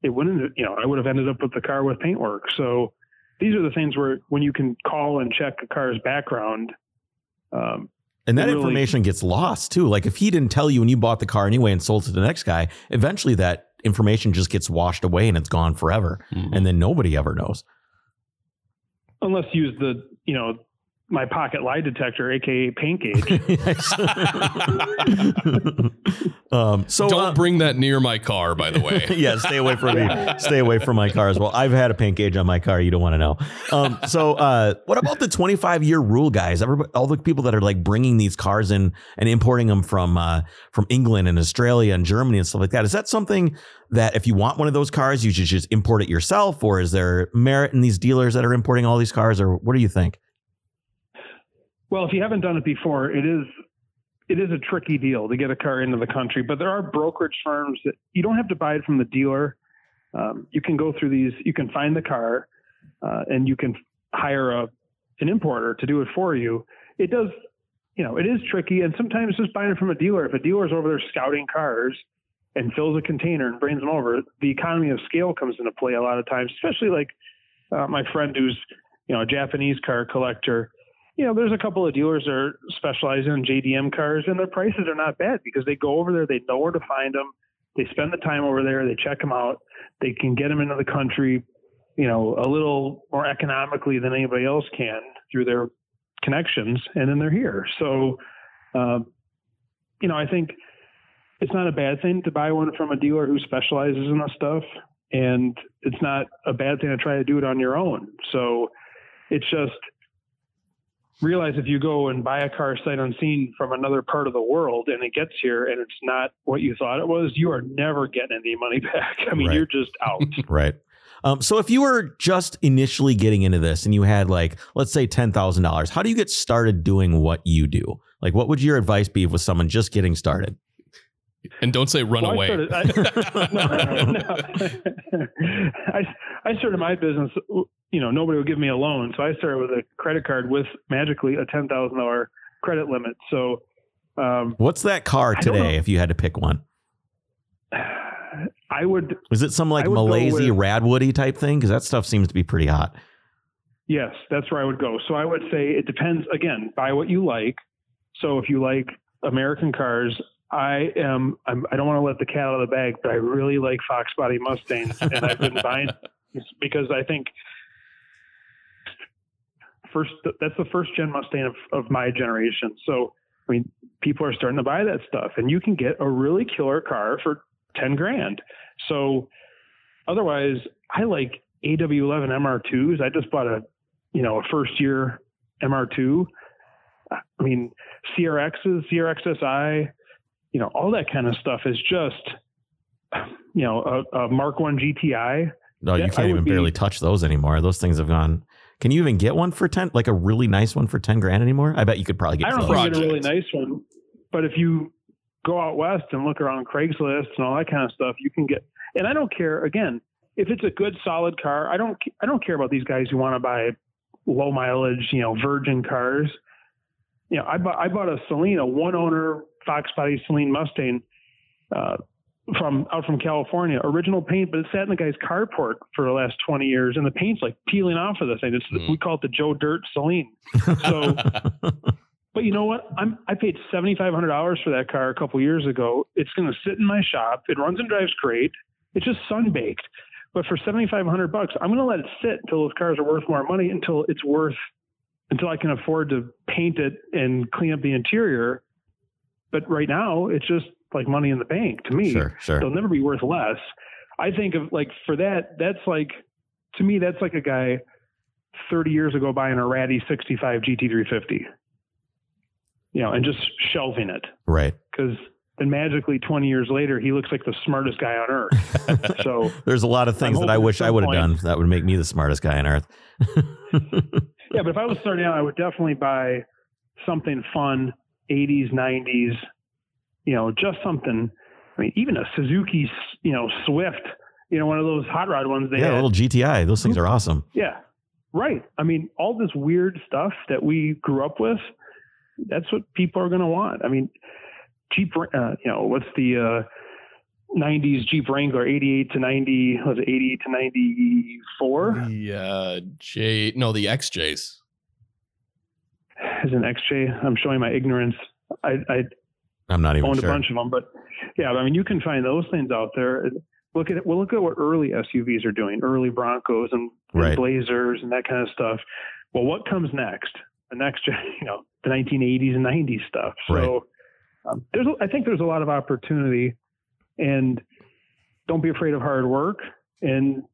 it wouldn't, you know, I would have ended up with the car with paintwork. So these are the things where when you can call and check a car's background, um, and that really, information gets lost too. Like if he didn't tell you when you bought the car anyway and sold to the next guy, eventually that information just gets washed away and it's gone forever. Mm-hmm. And then nobody ever knows. Unless you use the, you know, my pocket lie detector, A K A paint gauge. um, so don't uh, bring that near my car, by the way. yeah. Stay away from me. Stay away from my car as well. I've had a paint gauge on my car. You don't want to know. Um, so uh, what about the twenty-five year rule guys? Everybody, all the people that are like bringing these cars in and importing them from, uh, from England and Australia and Germany and stuff like that. Is that something that if you want one of those cars, you should just import it yourself? Or is there merit in these dealers that are importing all these cars, or what do you think? Well, if you haven't done it before, it is it is a tricky deal to get a car into the country. But there are brokerage firms that you don't have to buy it from the dealer. Um, you can go through these. You can find the car, uh, and you can hire a an importer to do it for you. It does, you know, it is tricky. And sometimes just buying it from a dealer. If a dealer is over there scouting cars and fills a container and brings them over, the economy of scale comes into play a lot of times. Especially like uh, my friend who's, you know, a Japanese car collector. You know, there's a couple of dealers that are specializing in J D M cars, and their prices are not bad because they go over there, they know where to find them, they spend the time over there, they check them out, they can get them into the country, you know, a little more economically than anybody else can through their connections, and then they're here. So, um, you know, I think it's not a bad thing to buy one from a dealer who specializes in this stuff, and it's not a bad thing to try to do it on your own. So it's just... realize if you go and buy a car sight unseen from another part of the world and it gets here and it's not what you thought it was, you are never getting any money back. I mean, right. You're just out. Right. Um, so if you were just initially getting into this and you had like, let's say ten thousand dollars, how do you get started doing what you do? Like, what would your advice be with someone just getting started? And don't say run well, away. I started, I, no, no. I, I started my business, you know, nobody would give me a loan. So I started with a credit card with magically a ten thousand dollars credit limit. So um, what's that car today if you had to pick one? I would. Is it some like Malaysia Radwood type thing? Because that stuff seems to be pretty hot. Yes, that's where I would go. So I would say it depends, again, buy what you like. So if you like American cars, I am. I'm, I don't want to let the cat out of the bag, but I really like Fox Body Mustangs, and I've been buying because I think first that's the first gen Mustang of, of my generation. So I mean, people are starting to buy that stuff, and you can get a really killer car for ten grand. So otherwise, I like A W eleven M R twos. I just bought a, you know, a first year M R two. I mean, C R Xs, C R X S I. You know, all that kind of stuff is just, you know, a, a Mark One G T I. No, you can't even be, barely touch those anymore. Those things have gone. Can you even get one for ten, like a really nice one for ten grand anymore? I bet you could probably get. I don't know if you get a really nice one. But if you go out west and look around Craigslist and all that kind of stuff, you can get, and I don't care, again, if it's a good, solid car, I don't, I don't care about these guys who want to buy low mileage, you know, virgin cars. You know, I bought, I bought a Celine, a one owner Fox body Celine Mustang, uh, from out from California, original paint, but it sat in the guy's carport for the last twenty years. And the paint's like peeling off of this thing. It's, mm. We call it the Joe Dirt Celine. So, but you know what? I'm, I paid seven thousand five hundred dollars for that car a couple years ago. It's going to sit in my shop. It runs and drives great. It's just sunbaked, but for seven thousand five hundred bucks, I'm going to let it sit until those cars are worth more money, until it's worth, until I can afford to paint it and clean up the interior. But right now it's just like money in the bank to me. Sure, sure. They'll never be worth less. I think of like for that, that's like, to me, that's like a guy thirty years ago buying a ratty sixty-five G T three fifty, you know, and just shelving it. Right. Because then magically twenty years later, he looks like the smartest guy on earth. So there's a lot of things that I wish I would have done that would make me the smartest guy on earth. Yeah. But if I was starting out, I would definitely buy something fun, eighties, nineties, you know, just something, I mean, even a Suzuki, you know, Swift, you know, one of those hot rod ones. They yeah, had. A little G T I. Those things are awesome. Yeah. Right. I mean, all this weird stuff that we grew up with, that's what people are going to want. I mean, Jeep, uh, you know, what's the uh, nineties Jeep Wrangler, eighty-eight to ninety, was it eighty-eight to ninety-four? The uh, J, no, the X Js. Is an X J? I'm showing my ignorance. I, I, I'm not even owned sure. a bunch of them, but yeah, I mean, you can find those things out there. Look at it. Well, look at what early S U Vs are doing, early Broncos and, right. and Blazers and that kind of stuff. Well, what comes next? The next, you know, the nineteen eighties and nineties stuff. So right. um, there's, I think there's a lot of opportunity, and don't be afraid of hard work and,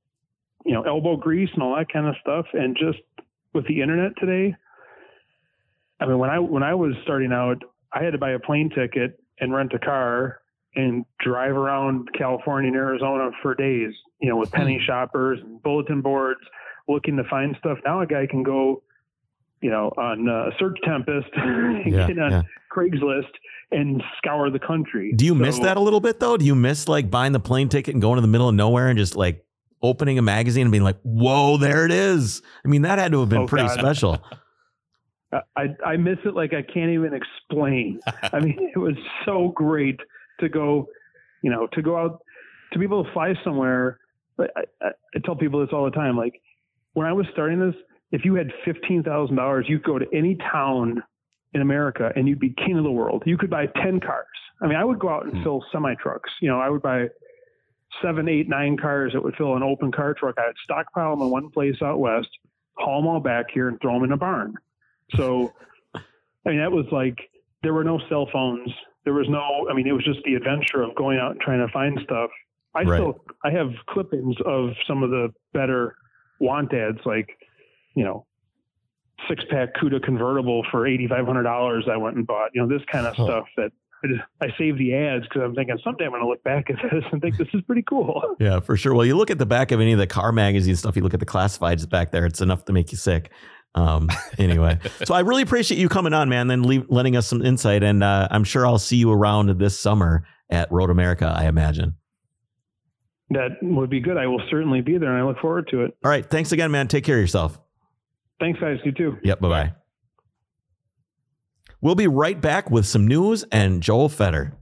you know, elbow grease and all that kind of stuff. And just with the internet today, I mean, when I, when I was starting out, I had to buy a plane ticket and rent a car and drive around California and Arizona for days, you know, with penny shoppers and bulletin boards looking to find stuff. Now a guy can go, you know, on uh, Search Tempest and yeah, get on yeah. Craigslist and scour the country. Do you so, miss that a little bit, though? Do you miss like buying the plane ticket and going to the middle of nowhere and just like opening a magazine and being like, whoa, there it is? I mean, that had to have been oh, pretty God. special. I, I miss it like I can't even explain. I mean, it was so great to go, you know, to go out, to be able to fly somewhere. I, I, I tell people this all the time. Like when I was starting this, if you had fifteen thousand dollars, you'd go to any town in America and you'd be king of the world. You could buy ten cars. I mean, I would go out and mm. fill semi trucks. You know, I would buy seven, eight, nine cars that would fill an open car truck. I would stockpile them in one place out west, haul them all back here and throw them in a barn. So, I mean, that was like, there were no cell phones. There was no, I mean, it was just the adventure of going out and trying to find stuff. I right. still, I have clippings of some of the better want ads, like, you know, six pack Cuda convertible for eight thousand five hundred dollars I went and bought, you know, this kind of huh. stuff that I, just, I save the ads because I'm thinking someday I'm going to look back at this and think this is pretty cool. Yeah, for sure. Well, you look at the back of any of the car magazine stuff, you look at the classifieds back there, it's enough to make you sick. Um, anyway, so I really appreciate you coming on, man, then leave, letting us some insight. And uh, I'm sure I'll see you around this summer at Road America, I imagine. That would be good. I will certainly be there and I look forward to it. All right. Thanks again, man. Take care of yourself. Thanks, guys. You too. Yep. Bye-bye. Bye. We'll be right back with some news and Joel Feder.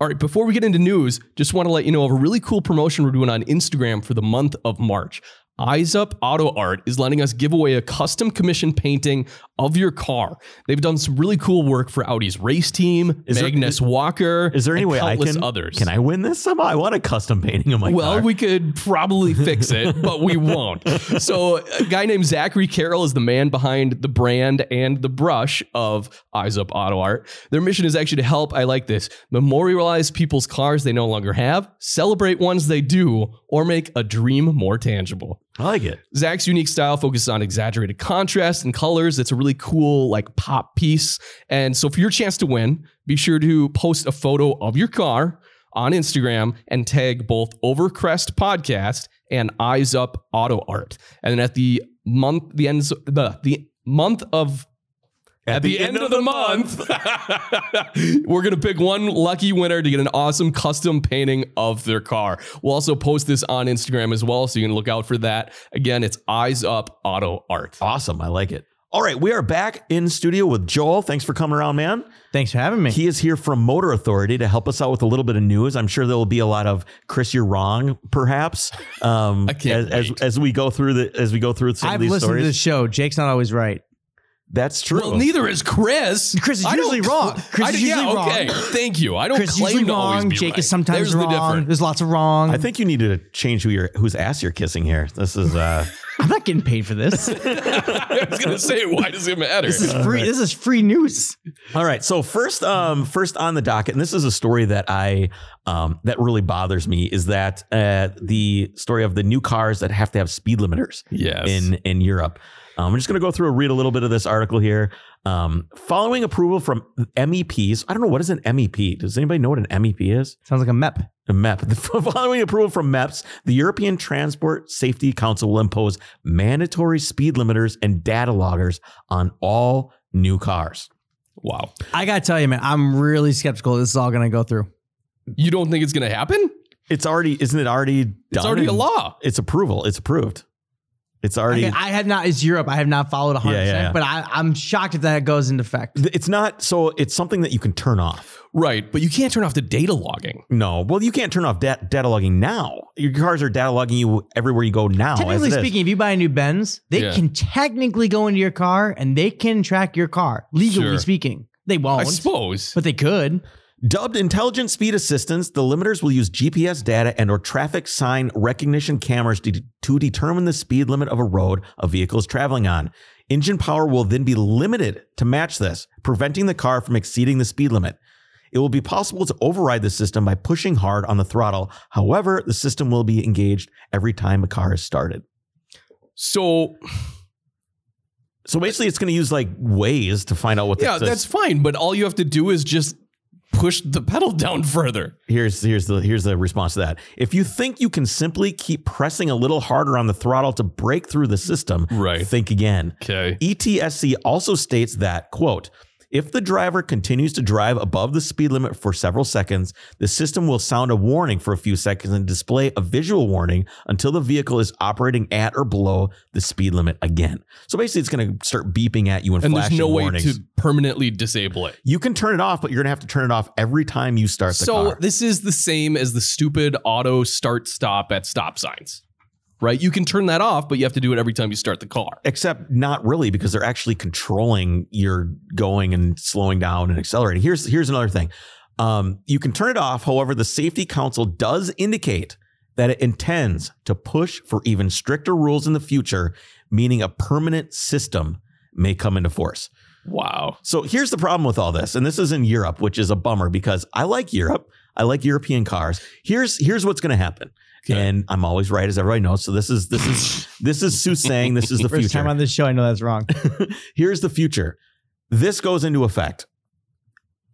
All right, before we get into news, just want to let you know of a really cool promotion we're doing on Instagram for the month of March. Eyes Up Auto Art is letting us give away a custom commission painting of your car. They've done some really cool work for Audi's race team, is Magnus there, Walker, is there any way I can, others. Can I win this somehow? I want a custom painting of my well, car. Well, we could probably fix it, but we won't. So a guy named Zachary Carroll is the man behind the brand and the brush of Eyes Up Auto Art. Their mission is actually to help, I like this, memorialize people's cars they no longer have, celebrate ones they do, or make a dream more tangible. I like it. Zach's unique style focuses on exaggerated contrast and colors. It's a really cool, like, pop piece. And so for your chance to win, be sure to post a photo of your car on Instagram and tag both Overpressed Podcast and Eyes Up Auto Art. And then at the month, the ends, the, the month of At the, the end, end of the, the month, month we're going to pick one lucky winner to get an awesome custom painting of their car. We'll also post this on Instagram as well, so you can look out for that. Again, it's Eyes Up Auto Art. Awesome. I like it. All right. We are back in studio with Joel. Thanks for coming around, man. Thanks for having me. He is here from Motor Authority to help us out with a little bit of news. I'm sure there will be a lot of Chris, you're wrong, perhaps. Um, I can't as, as, as we go through the as we go through some I've of these listened stories. To this show. Jake's not always right. That's true. Well, neither is Chris. Chris is I usually wrong. Chris I, is usually yeah, wrong. Okay. Thank you. I don't Chris claim to wrong. Always be Jake right. is sometimes There's wrong. The difference. There's lots of wrong. I think you need to change who you're, whose ass you're kissing here. This is... Uh, I'm not getting paid for this. I was going to say, why does it matter? This is free. Right. This is free news. All right. So first, um, first on the docket, and this is a story that I um, that really bothers me, is that uh, the story of the new cars that have to have speed limiters. Yes. in in Europe. Um, I'm just going to go through and read a little bit of this article here. Um, following approval from M E Ps, I don't know, what is an M E P? Does anybody know what an M E P is? Sounds like a M E P. A M E P. The following approval from M E Ps, the European Transport Safety Council will impose mandatory speed limiters and data loggers on all new cars. Wow. I got to tell you, man, I'm really skeptical this is all going to go through. You don't think it's going to happen? It's already, isn't it already done? It's already a law. It's approval. It's approved. It's already. Okay, I have not. It's Europe. I have not followed one hundred percent, yeah, yeah, yeah. but I, I'm shocked if that goes into effect. It's not. So it's something that you can turn off. Right. But you can't turn off the data logging. No. Well, you can't turn off da- data logging now. Your cars are data logging you everywhere you go now. Technically speaking, is. if you buy a new Benz, they yeah. can technically go into your car and they can track your car. Legally sure. speaking, they won't. I suppose. But they could. Dubbed intelligent speed assistance, the limiters will use G P S data and or traffic sign recognition cameras to, de- to determine the speed limit of a road a vehicle is traveling on. Engine power will then be limited to match this, preventing the car from exceeding the speed limit. It will be possible to override the system by pushing hard on the throttle. However, the system will be engaged every time a car is started. So... So basically, it's going to use like Waze to find out what... Yeah, the, the, that's fine, but all you have to do is just... push the pedal down further. Here's here's the here's the response to that. If you think you can simply keep pressing a little harder on the throttle to break through the system, right. think again. Okay. E T S C also states that, quote, if the driver continues to drive above the speed limit for several seconds, the system will sound a warning for a few seconds and display a visual warning until the vehicle is operating at or below the speed limit again. So basically, it's going to start beeping at you and, and flashing warnings. And there's no way to permanently disable it. You can turn it off, but you're going to have to turn it off every time you start the car. So this is the same as the stupid auto start stop at stop signs. Right. You can turn that off, but you have to do it every time you start the car. Except not really, because they're actually controlling your going and slowing down and accelerating. Here's here's another thing. Um, you can turn it off. However, the Safety Council does indicate that it intends to push for even stricter rules in the future, meaning a permanent system may come into force. Wow. So here's the problem with all this. And this is in Europe, which is a bummer because I like Europe. I like European cars. Here's here's what's going to happen. Okay. And I'm always right, as everybody knows. So this is this is this is soothsaying. This is the future. First time on this show, I know that's wrong. Here's the future. This goes into effect.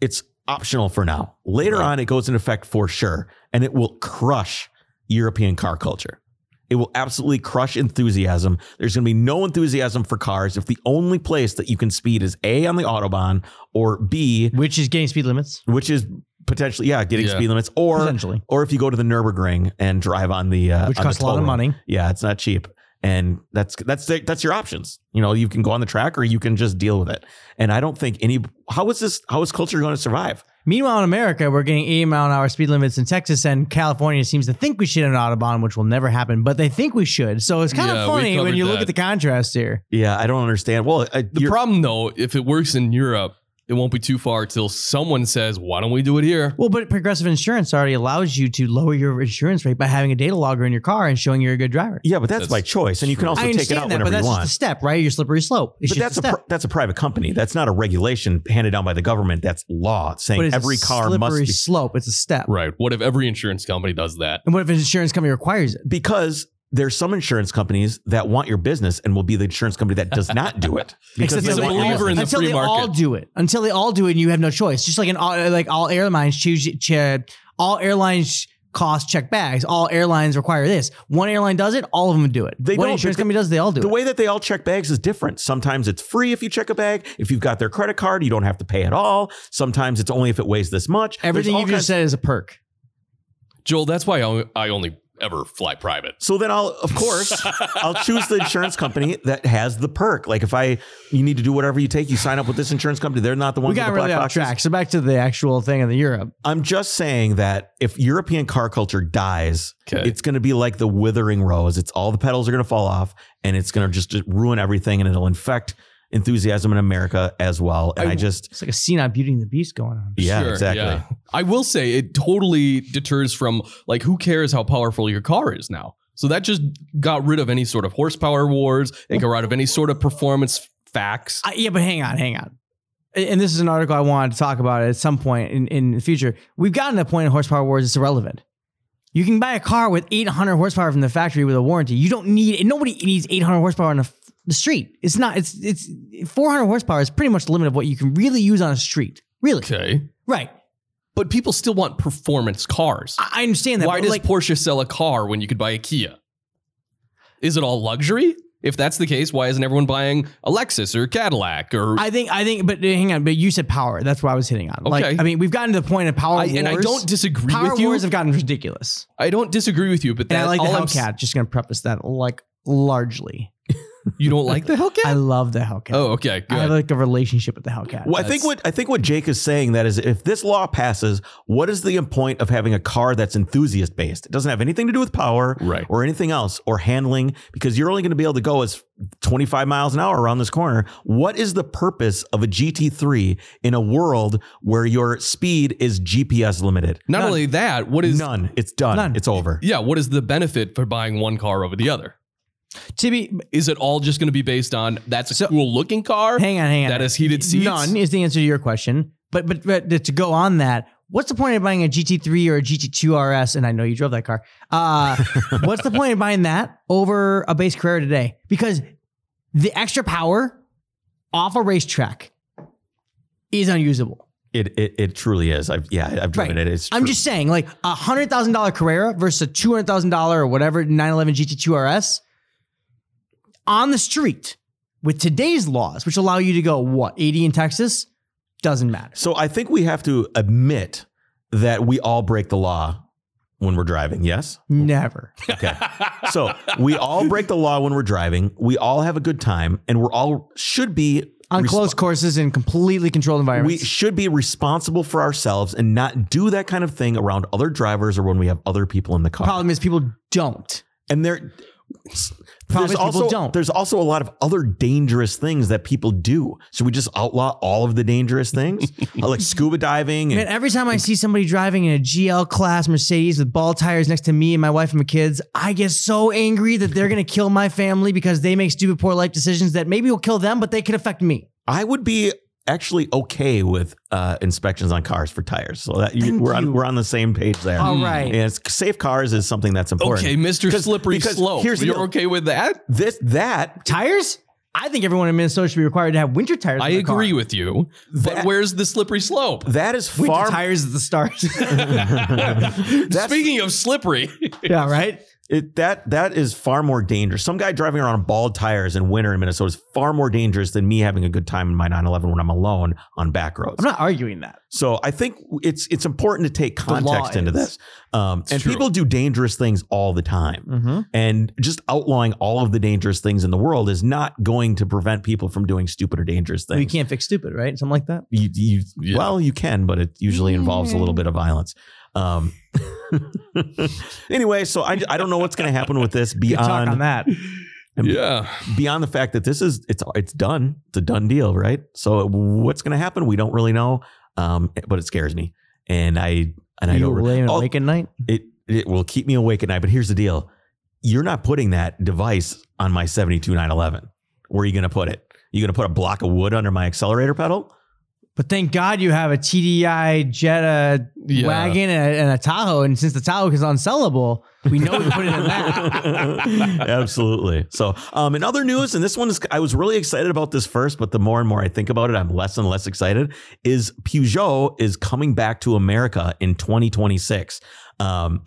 It's optional for now. Later right. on, it goes into effect for sure, and it will crush European car culture. It will absolutely crush enthusiasm. There's going to be no enthusiasm for cars if the only place that you can speed is A, on the Autobahn, or B, which is getting speed limits, which is. Potentially, yeah, getting yeah. speed limits, or or if you go to the Nürburgring and drive on the uh, which on costs the a lot of money. Yeah, it's not cheap, and that's that's that's your options. You know, you can go on the track, or you can just deal with it. And I don't think any. How is this? How is culture going to survive? Meanwhile, in America, we're getting eighty mile an hour speed limits in Texas, and California seems to think we should have an Autobahn, which will never happen, but they think we should. So it's kind yeah, of funny when you that. Look at the contrast here. Yeah, I don't understand. Well, I, the problem though, if it works in Europe. It won't be too far till someone says, why don't we do it here? Well, but Progressive Insurance already allows you to lower your insurance rate by having a data logger in your car and showing you're a good driver. Yeah, but that's, that's by choice. And you can also take it out that, whenever you want. I understand that, but that's just a step, right? Your slippery slope. It's but that's a, a pr- that's a private company. That's not a regulation handed down by the government. That's law saying every car must be... slippery slope. It's a step. Right. What if every insurance company does that? And what if an insurance company requires it? Because... there's some insurance companies that want your business and will be the insurance company that does not do it. Because he's a believer in the free market. Until they all do it. Until they all do it and you have no choice. Just like an, like all airlines choose, all airlines cost check bags. All airlines require this. One airline does it, all of them do it. They One don't, insurance company does it, they all do the it. The way that they all check bags is different. Sometimes it's free if you check a bag. If you've got their credit card, you don't have to pay at all. Sometimes it's only if it weighs this much. Everything you just said is a perk. Joel, that's why I only ever fly private. So then I'll, of course, I'll choose the insurance company that has the perk. Like if I, you need to do whatever you take, you sign up with this insurance company. They're not the ones with the black boxes. We got really off track. So back to the actual thing in the Europe. I'm just saying that if European car culture dies, okay, it's going to be like the withering rose. It's all the petals are going to fall off and it's going to just ruin everything and it'll infect enthusiasm in America as well. And I, I just... It's like a scene on Beauty and the Beast going on. Yeah, sure, exactly. Yeah. I will say it totally deters from, like, who cares how powerful your car is now? So that just got rid of any sort of horsepower awards. It got rid of any sort of performance facts. I, yeah, but hang on, hang on. And this is an article I wanted to talk about at some point in, in the future. We've gotten to a point in horsepower awards it's irrelevant. You can buy a car with eight hundred horsepower from the factory with a warranty. You don't need... Nobody needs eight hundred horsepower on a The street. It's not, it's, it's four hundred horsepower is pretty much the limit of what you can really use on a street. Really? Okay. Right. But people still want performance cars. I understand that. Why does like, Porsche sell a car when you could buy a Kia? Is it all luxury? If that's the case, why isn't everyone buying a Lexus or a Cadillac or... I think, I think, but hang on, but you said power. That's what I was hitting on. Okay. Like, I mean, we've gotten to the point of power I, wars. And I don't disagree power with you. Power wars have gotten ridiculous. I don't disagree with you, but that's all I like all the Hellcat, I'm, just going to preface that, like, largely. You don't like the Hellcat? I love the Hellcat. Oh, okay. Good. I have like a relationship with the Hellcat. Well, I think what I think what Jake is saying that is if this law passes, what is the point of having a car that's enthusiast based? It doesn't have anything to do with power right. or anything else or handling because you're only going to be able to go as twenty-five miles an hour around this corner. What is the purpose of a G T three in a world where your speed is G P S limited? Not none. Only that, what is none? It's done. None. It's over. Yeah. What is the benefit for buying one car over the other? Tibby, is it all just going to be based on that's a so, cool looking car? Hang on, hang on. That has heated seats? None is the answer to your question. But, but but to go on that, what's the point of buying a G T three or a G T two R S? And I know you drove that car. Uh, what's the point of buying that over a base Carrera today? Because the extra power off a racetrack is unusable. It it it truly is. I've yeah, I've driven right. it. It's true. I'm just saying, like a hundred thousand dollar Carrera versus a two hundred thousand dollar or whatever nine eleven G T two R S. On the street with today's laws, which allow you to go, what, eighty in Texas? Doesn't matter. So I think we have to admit that we all break the law when we're driving. Yes? Never. Okay. So we all break the law when we're driving. We all have a good time and we're all should be on closed courses in completely controlled environments. We should be responsible for ourselves and not do that kind of thing around other drivers or when we have other people in the car. The problem is people don't. And they're... There's also, don't. there's also a lot of other dangerous things that people do. So we just outlaw all of the dangerous things like scuba diving. And Man, every time I see somebody driving in a G L class Mercedes with ball tires next to me and my wife and my kids, I get so angry that they're going to kill my family because they make stupid, poor life decisions that maybe will kill them, but they could affect me. I would be actually okay with uh, inspections on cars for tires. So that you, we're, on, we're on the same page there. All right. And it's, safe cars is something that's important. Okay, Mister Slippery because Slope. Here's You're the, okay with that? This That. Tires? I think everyone in Minnesota should be required to have winter tires. I agree car. with you. That, but where's the slippery slope? That is far... Winter tires at the start. Speaking of slippery. Yeah, right? It, that that is far more dangerous. Some guy driving around on bald tires in winter in Minnesota is far more dangerous than me having a good time in my nine eleven when I'm alone on back roads. I'm not arguing that. So I think it's it's important to take context into this. Um, and true. People do dangerous things all the time. Mm-hmm. And just outlawing all of the dangerous things in the world is not going to prevent people from doing stupid or dangerous things. Well, you can't fix stupid, right? Something like that? You, you yeah. Well, you can, but it usually yeah. involves a little bit of violence. Um, anyway, so I, I don't know what's going to happen with this beyond talk on that. Yeah. Beyond the fact that this is, it's, it's done. It's a done deal, right? So what's going to happen? We don't really know. Um, but it scares me. And I, and you I don't really awake at night. It, it will keep me awake at night. But here's the deal. You're not putting that device on my seventy-two nine eleven. Where are you going to put it? You're going to put a block of wood under my accelerator pedal? But thank God you have a T D I Jetta yeah. wagon and a, and a Tahoe. And since the Tahoe is unsellable, we know we put it in that. Absolutely. So um, in other news, and this one is, I was really excited about this first, but the more and more I think about it, I'm less and less excited, is Peugeot is coming back to America in twenty twenty-six. Um,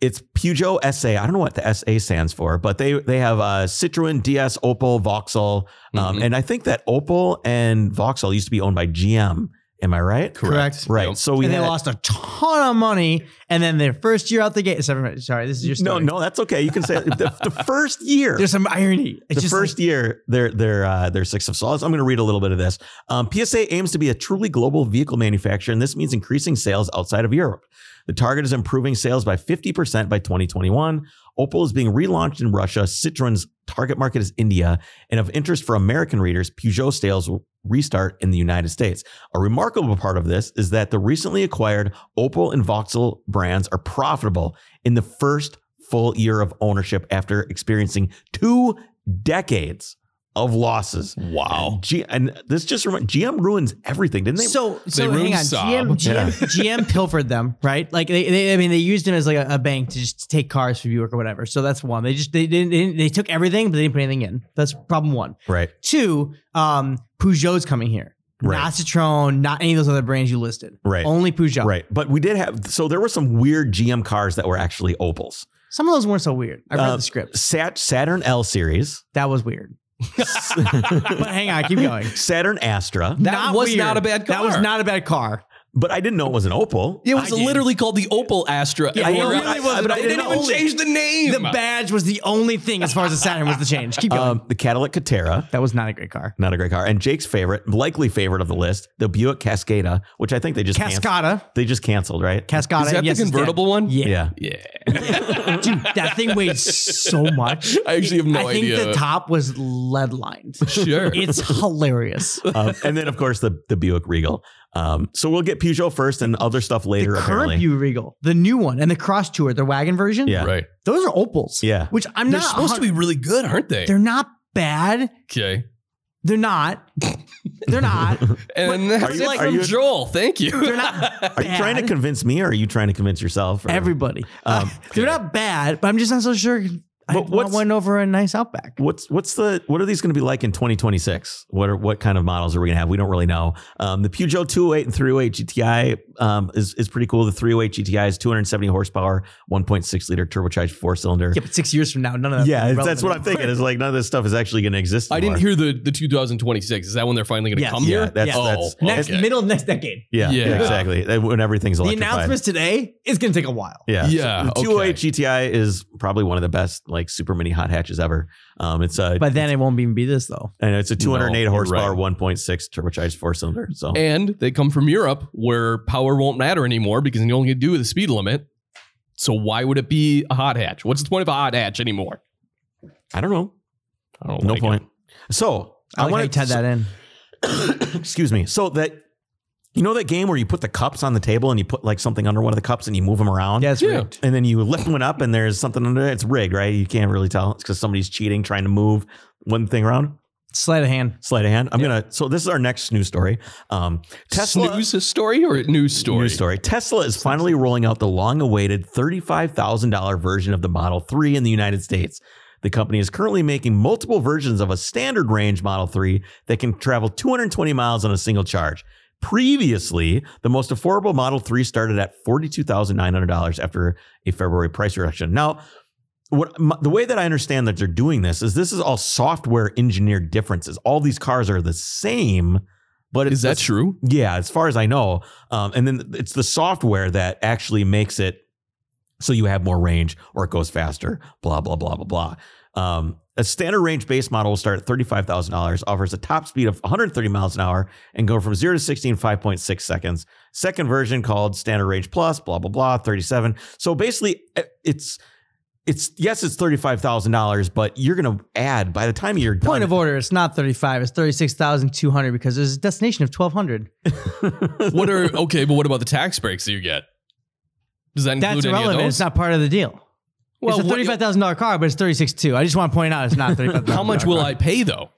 it's Peugeot S A. I don't know what the S A stands for, but they they have uh, Citroen, D S, Opel, Vauxhall. Um, mm-hmm. And I think that Opel and Vauxhall used to be owned by G M. Am I right? Correct. Right. Yep. So we and they had, lost a ton of money. And then their first year out the gate. Sorry, this is your story. No, no, that's okay. You can say the, the first year. There's some irony. It's the just first like, year, they're, they're, uh, they're six of solace. I'm going to read a little bit of this. Um, P S A aims to be a truly global vehicle manufacturer, and this means increasing sales outside of Europe. The target is improving sales by fifty percent by twenty twenty-one. Opel is being relaunched in Russia. Citroen's target market is India. And of interest for American readers, Peugeot sales will restart in the United States. A remarkable part of this is that the recently acquired Opel and Vauxhall brands are profitable in the first full year of ownership after experiencing two decades of losses. Wow. And, G- and this just rem- G M ruins everything, didn't they? So, so they hang on. G M, G M, yeah. G M pilfered them, right? Like they, they I mean, they used them as like a, a bank to just take cars from Buick or whatever. So that's one. They just, they didn't, they, didn't, they took everything, but they didn't put anything in. That's problem one. Right. Two, um, Peugeot's coming here. Right. Not Citroen, not any of those other brands you listed. Right. Only Peugeot. Right. But we did have, so there were some weird G M cars that were actually Opels. Some of those weren't so weird. I read uh, the script. Sat- Saturn L series. That was weird. But hang on, keep going. Saturn Astra. That not was weird. Not a bad car. That was not a bad car. But I didn't know it was an Opel. It was I literally did. Called the Opel Astra. Yeah, I it really was. But I didn't, didn't even change the name. The badge was the only thing as far as the Saturn was the change. Keep going. Um, the Cadillac Catera. That was not a great car. Not a great car. And Jake's favorite, likely favorite of the list, the Buick Cascada, which I think they just Cascada. Canceled. They just canceled, right? Cascada. Is that yes, the convertible one? Yeah. Yeah. yeah. Dude, that thing weighed so much. I actually have no I idea. I think the top was lead lined. Sure. It's hilarious. Um, and then, of course, the, the Buick Regal. Um, so we'll get Peugeot first and other stuff later. The current Buick Regal, the new one, and the Cross Tour, the wagon version. Yeah, right. Those are Opels. Yeah, which I'm they're not supposed to be really good, aren't they? They're not bad. Okay, they're not. They're not. And that's like from you, Joel. Thank you. They're not. Bad. Are you trying to convince me, or are you trying to convince yourself? Or? Everybody. Um, they're not bad, but I'm just not so sure. I want one over a nice Outback. What's what's the what are these going to be like in twenty twenty-six? What are what kind of models are we going to have? We don't really know. Um, the Peugeot two oh eight and three oh eight G T I um, is is pretty cool. The three oh eight G T I is two hundred seventy horsepower, one point six liter turbocharged four cylinder. Yeah, but six years from now, none of that. Yeah, that's what I'm thinking. It's like none of this stuff is actually going to exist anymore. I didn't hear the, the two thousand twenty-six. Is that when they're finally going to yes, come yeah, here? That's, yeah, that's oh, next okay. middle of next decade. Yeah, yeah. yeah exactly. When everything's electrified. The announcements today is going to take a while. Yeah, yeah. So the two oh eight okay. G T I is probably one of the best. Like super mini hot hatches ever. Um, it's a. By then it won't even be this though. And it's a two hundred eight no, horsepower, right. one point six turbocharged four cylinder. So and they come from Europe where power won't matter anymore because you only get to do with the speed limit. So why would it be a hot hatch? What's the point of a hot hatch anymore? I don't know. I don't no like point. It. So I, I like want to tie that in. Excuse me. So that. You know that game where you put the cups on the table and you put like something under one of the cups and you move them around? Yeah, it's rigged. And then you lift one up and there's something under it. It's rigged, right? You can't really tell. It's because somebody's cheating, trying to move one thing around. Sleight of hand. Sleight of hand. I'm yeah. going to. So this is our next news story. Um, Tesla. Snooze story or news story? News story. Tesla is finally rolling out the long-awaited thirty-five thousand dollars version of the Model three in the United States. The company is currently making multiple versions of a standard range Model three that can travel two hundred twenty miles on a single charge. Previously, the most affordable Model three started at forty-two thousand nine hundred dollars after a February price reduction. Now, what my, the way that I understand that they're doing this is this is all software engineered differences. All these cars are the same, but it's, is that true? Yeah, as far as I know. Um, and then it's the software that actually makes it so you have more range or it goes faster. Blah blah blah blah blah. Um, a standard range base model will start at thirty-five thousand dollars, offers a top speed of one hundred thirty miles an hour and go from zero to sixty in five point six seconds. Second version called Standard Range Plus, blah, blah, blah, thirty-seven. So basically it's, it's, yes, it's thirty-five thousand dollars, but you're going to add by the time you're done. Point of order. It's not thirty-five. It's thirty-six thousand two hundred because there's a destination of twelve hundred. What are, okay, but what about the tax breaks that you get? Does that include That's any irrelevant. Of those? It's not part of the deal. Well, it's a thirty-five thousand dollars car, but it's thirty-six thousand two hundred dollars. I just want to point out it's not thirty-five thousand dollars. How much will car. I pay, though?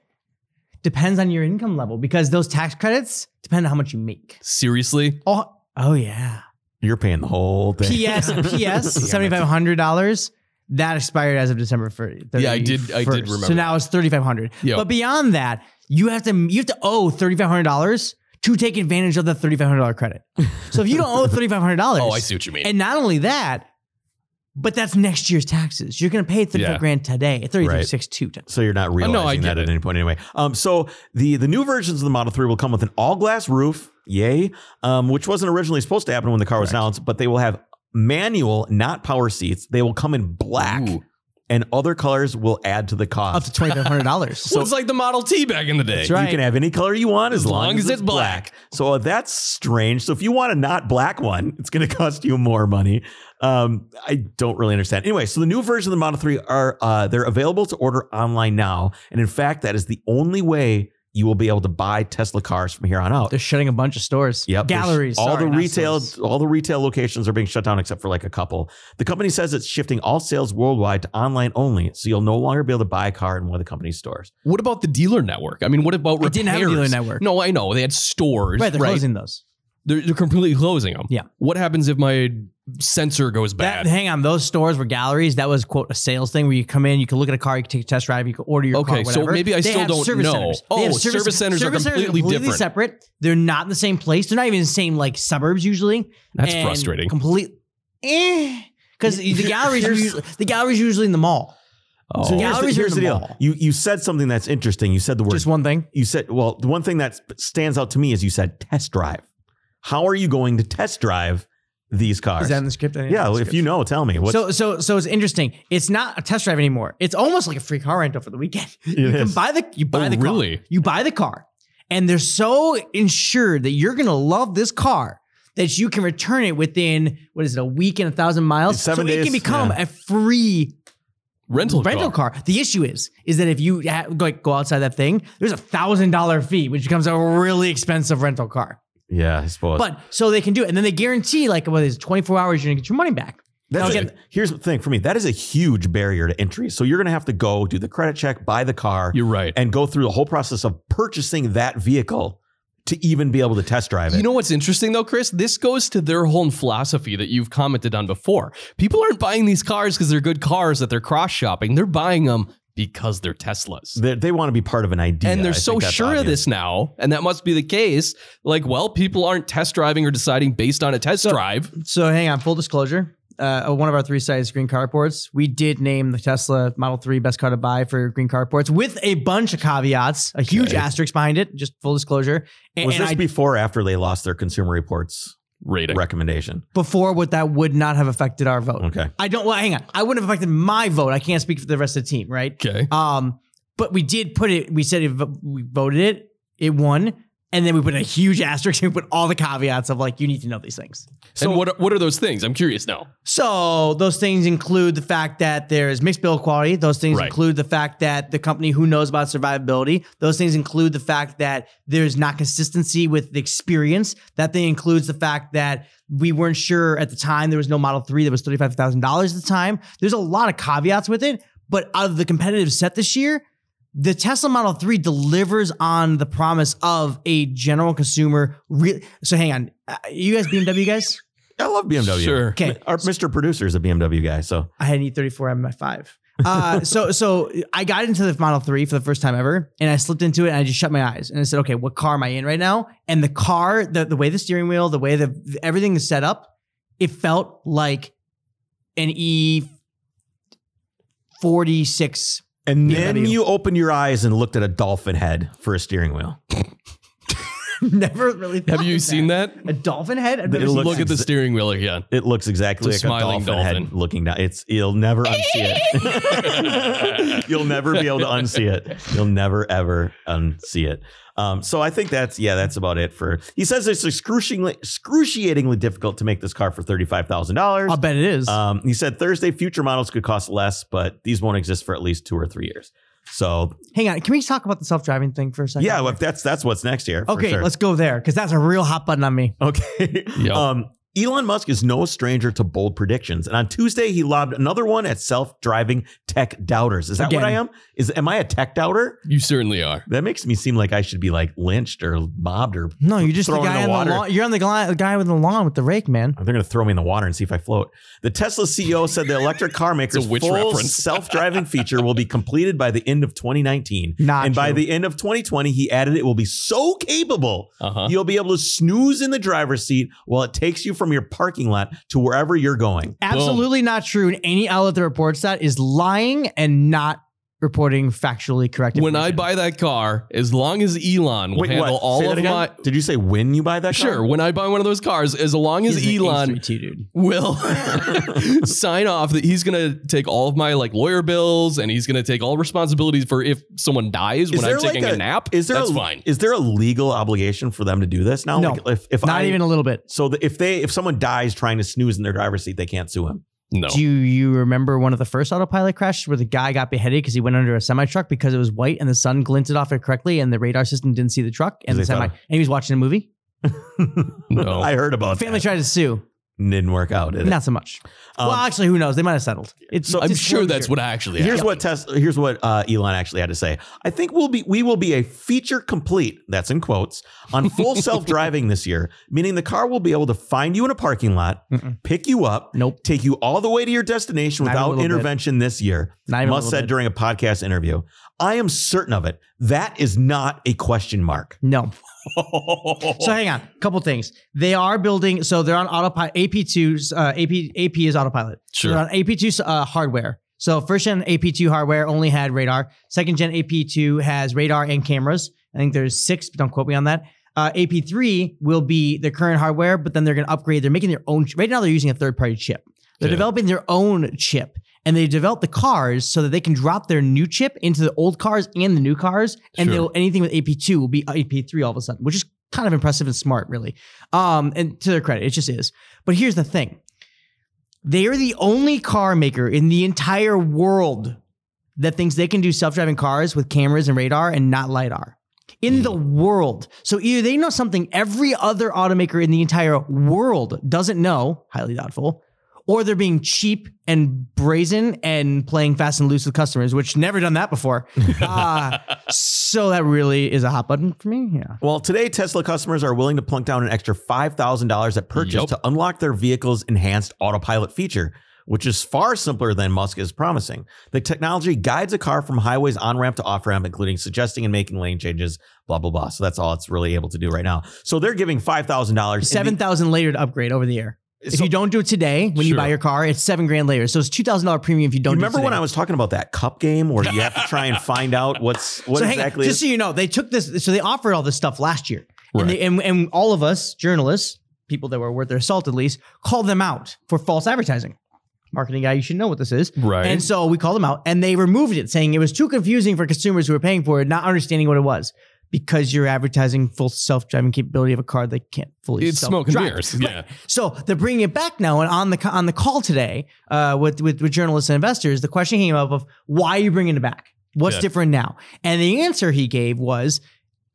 depends on your income level because those tax credits depend on how much you make. Seriously? Oh, oh yeah. You're paying the whole thing. P S. P S. seven thousand five hundred dollars. That expired as of December thirtieth. Yeah, I did. I did remember. So now it's three thousand five hundred dollars. Yep. But beyond that, you have to you have to owe three thousand five hundred dollars to take advantage of the three thousand five hundred dollars credit. So if you don't owe three thousand five hundred dollars, oh, I see what you mean. And not only that, but that's next year's taxes. You're going to pay thirty-five yeah. grand today at thirty-three six two. Right. So you're not realizing oh, no, that it. at any point anyway. Um, so the the new versions of the Model three will come with an all glass roof. Yay! Um, which wasn't originally supposed to happen when the car Correct. was announced, but they will have manual, not power seats. They will come in black, Ooh. and other colors will add to the cost. Up to twenty five hundred dollars. So well, it's like the Model T back in the day. That's right. You can have any color you want as, as long, long as, as it's black. black. So that's strange. So if you want a not black one, it's going to cost you more money. Um, I don't really understand. Anyway, so the new version of the Model three are uh, they're available to order online now, and in fact, that is the only way you will be able to buy Tesla cars from here on out. They're shutting a bunch of stores. Yep. Galleries. All sorry, the retail stores. all the retail locations are being shut down except for like a couple. The company says it's shifting all sales worldwide to online only, so you'll no longer be able to buy a car in one of the company's stores. What about the dealer network? I mean, what about repairs? It didn't have a dealer network. No, I know. They had stores. Right, they're right? closing those. They're, they're completely closing them. Yeah. What happens if my sensor goes bad? That, hang on. Those stores were galleries. That was, quote, a sales thing where you come in, you can look at a car, you can take a test drive, you can order your okay, car, whatever. Okay, so maybe I they still don't know. Centers. Oh, service, service centers service are completely, completely different. Separate. They're not in the same place. They're not even in the same, like, suburbs usually. That's and frustrating. Complete. Because eh, the, the galleries are usually in the mall. Oh. So here's the, here's the deal. You you said something that's interesting. You said the word. Just one thing? You said, well, the one thing that stands out to me is you said test drive. How are you going to test drive these cars? Is that in the script? Yeah, the if script. you know, tell me. What's so so so it's interesting. It's not a test drive anymore. It's almost like a free car rental for the weekend. It you is. can buy the you buy oh, the car. Really? You buy the car, and they're so insured that you're gonna love this car that you can return it within what is it, a week and a thousand miles? It's seven so days, it can become yeah. a free rental rental car. car. The issue is is that if you like go outside that thing, there's a thousand dollar fee, which becomes a really expensive rental car. Yeah, I suppose. But so they can do it. And then they guarantee like, well, there's twenty-four hours, you're going to get your money back. That's again, a, here's the thing for me. That is a huge barrier to entry. So you're going to have to go do the credit check, buy the car. You're right. And go through the whole process of purchasing that vehicle to even be able to test drive it. You know what's interesting though, Chris? This goes to their whole philosophy that you've commented on before. People aren't buying these cars because they're good cars that they're cross-shopping. They're buying them because they're Teslas. They, they want to be part of an idea. And they're I so sure obvious. of this now. And that must be the case. Like, well, people aren't test driving or deciding based on a test so, drive. So hang on, full disclosure. Uh, one of our three sites, Green Carports, we did name the Tesla Model three best car to buy for Green Carports with a bunch of caveats, a huge okay. asterisk behind it, just full disclosure. And, Was and this I, before or after they lost their Consumer Reports rating recommendation? Before, what that would not have affected our vote. Okay. I don't, well, hang on. I wouldn't have affected my vote. I can't speak for the rest of the team, right? Okay. Um, but we did put it, we said it, we voted it, it won. And then we put a huge asterisk and we put all the caveats of like, you need to know these things. So and what are, what are those things? I'm curious now. So those things include the fact that there is mixed build quality. Those things right. include the fact that the company who knows about survivability. Those things include the fact that there's not consistency with the experience. That thing includes the fact that we weren't sure at the time. There was no Model three that was thirty-five thousand dollars at the time. There's a lot of caveats with it. But out of the competitive set this year, the Tesla Model three delivers on the promise of a general consumer. Re- so hang on. Uh, you guys B M W guys? I love B M W. Sure. Okay. Our Mister Producer is a B M W guy. So I had an E thirty-four M five. Uh, so so I got into the Model three for the first time ever. And I slipped into it and I just shut my eyes. And I said, okay, what car am I in right now? And the car, the, the way the steering wheel, the way the everything is set up, it felt like an E forty-six. And then yeah, you opened your eyes and looked at a dolphin head for a steering wheel. Never really thought Have you of that. seen that? A dolphin head? I've never seen look that. at the steering wheel again. It looks exactly it's like a, a dolphin, dolphin head looking down. It's You'll never unsee it. You'll never be able to unsee it. You'll never, ever unsee it. Um, so I think that's, yeah, that's about it for, he says it's excruciatingly, excruciatingly difficult to make this car for thirty-five thousand dollars. I'll bet it is. Um, he said Thursday future models could cost less, but these won't exist for at least two or three years. So hang on. Can we talk about the self-driving thing for a second? Yeah. Well, that's, that's what's next year. Okay. Sure. Let's go there. Cause that's a real hot button on me. Okay. Yep. Um, Elon Musk is no stranger to bold predictions, and on Tuesday, he lobbed another one at self-driving tech doubters. Is that Again. what I am? Is Am I a tech doubter? You certainly are. That makes me seem like I should be like lynched or mobbed or No, you're just the guy in the, on the lawn. You're on the guy with the lawn with the rake, man. They're going to throw me in the water and see if I float. The Tesla C E O said the electric car maker's full reference. self-driving feature will be completed by the end of twenty nineteen. Not and true. By the end of twenty twenty, he added it will be so capable, uh-huh. you'll be able to snooze in the driver's seat while it takes you from From your parking lot to wherever you're going. Absolutely Boom. not true. And any outlet that reports that is lying and not reporting factually correct. When I buy that car, as long as Elon will Wait, handle what? all of again? my... Did you say when you buy that car? Sure. When I buy one of those cars, as long as he's Elon will sign off that he's going to take all of my like lawyer bills and he's going to take all responsibilities for if someone dies is when I'm like taking a, a nap, is there that's a, fine. Is there a legal obligation for them to do this now? No, like if, if not I, even a little bit. So the, if they if someone dies trying to snooze in their driver's seat, they can't sue him. No. Do you remember one of the first autopilot crashes where the guy got beheaded because he went under a semi-truck because it was white and the sun glinted off it correctly and the radar system didn't see the truck and the semi, and he was watching a movie? No. I heard about that. Family tried to sue. Didn't work out, did it? Not so much. Um, well, actually, who knows? They might have settled. It's, so I'm sure that's what actually happened. Here's what Tesla, here's what uh, Elon actually had to say. I think we'll be we will be a feature complete, that's in quotes, on full self-driving this year, meaning the car will be able to find you in a parking lot, Mm-mm. pick you up, nope. take you all the way to your destination without intervention bit. this year, Musk said bit. during a podcast interview. I am certain of it. That is not a question mark. No. So hang on, a couple things. They are building, so they're on autopilot. A P two's uh, A P A P is autopilot. Sure. They're on A P two uh, hardware. So first gen A P two hardware only had radar. Second gen A P two has radar and cameras. I think there's six, but don't quote me on that. Uh, A P three will be their current hardware, but then they're going to upgrade. They're making their own. Right now, they're using a third party chip. They're yeah. developing their own chip. And they develop the cars so that they can drop their new chip into the old cars and the new cars. And sure. they'll, anything with A P two will be A P three all of a sudden, which is kind of impressive and smart, really. Um, and to their credit, it just is. But here's the thing. They are the only car maker in the entire world that thinks they can do self-driving cars with cameras and radar and not LiDAR. In the world. So either they know something every other automaker in the entire world doesn't know, highly doubtful, or they're being cheap and brazen and playing fast and loose with customers, which never done that before. Uh, so that really is a hot button for me. Yeah. Well, today, Tesla customers are willing to plunk down an extra five thousand dollars at purchase yep. to unlock their vehicle's enhanced autopilot feature, which is far simpler than Musk is promising. The technology guides a car from highways on-ramp to off-ramp, including suggesting and making lane changes, blah, blah, blah. So that's all it's really able to do right now. So they're giving five thousand dollars. seven thousand dollars later to upgrade over the air. If so, you don't do it today, when sure. you buy your car, it's seven grand later. So it's two thousand dollars premium if you don't you do it today. Remember when I was talking about that cup game where you have to try and find out what's what so exactly hang, just is? so you know, they took this. So they offered all this stuff last year. Right. And, they, and, and all of us, journalists, people that were worth their salt at least, called them out for false advertising. Marketing guy, you should know what this is. Right. And so we called them out and they removed it, saying it was too confusing for consumers who were paying for it, not understanding what it was. Because you're advertising full self-driving capability of a car that can't fully it's self-drive. It's smoke and mirrors. Yeah. Right. So they're bringing it back now. And on the on the call today uh, with, with with journalists and investors, the question came up of why are you bringing it back? What's yeah. different now? And the answer he gave was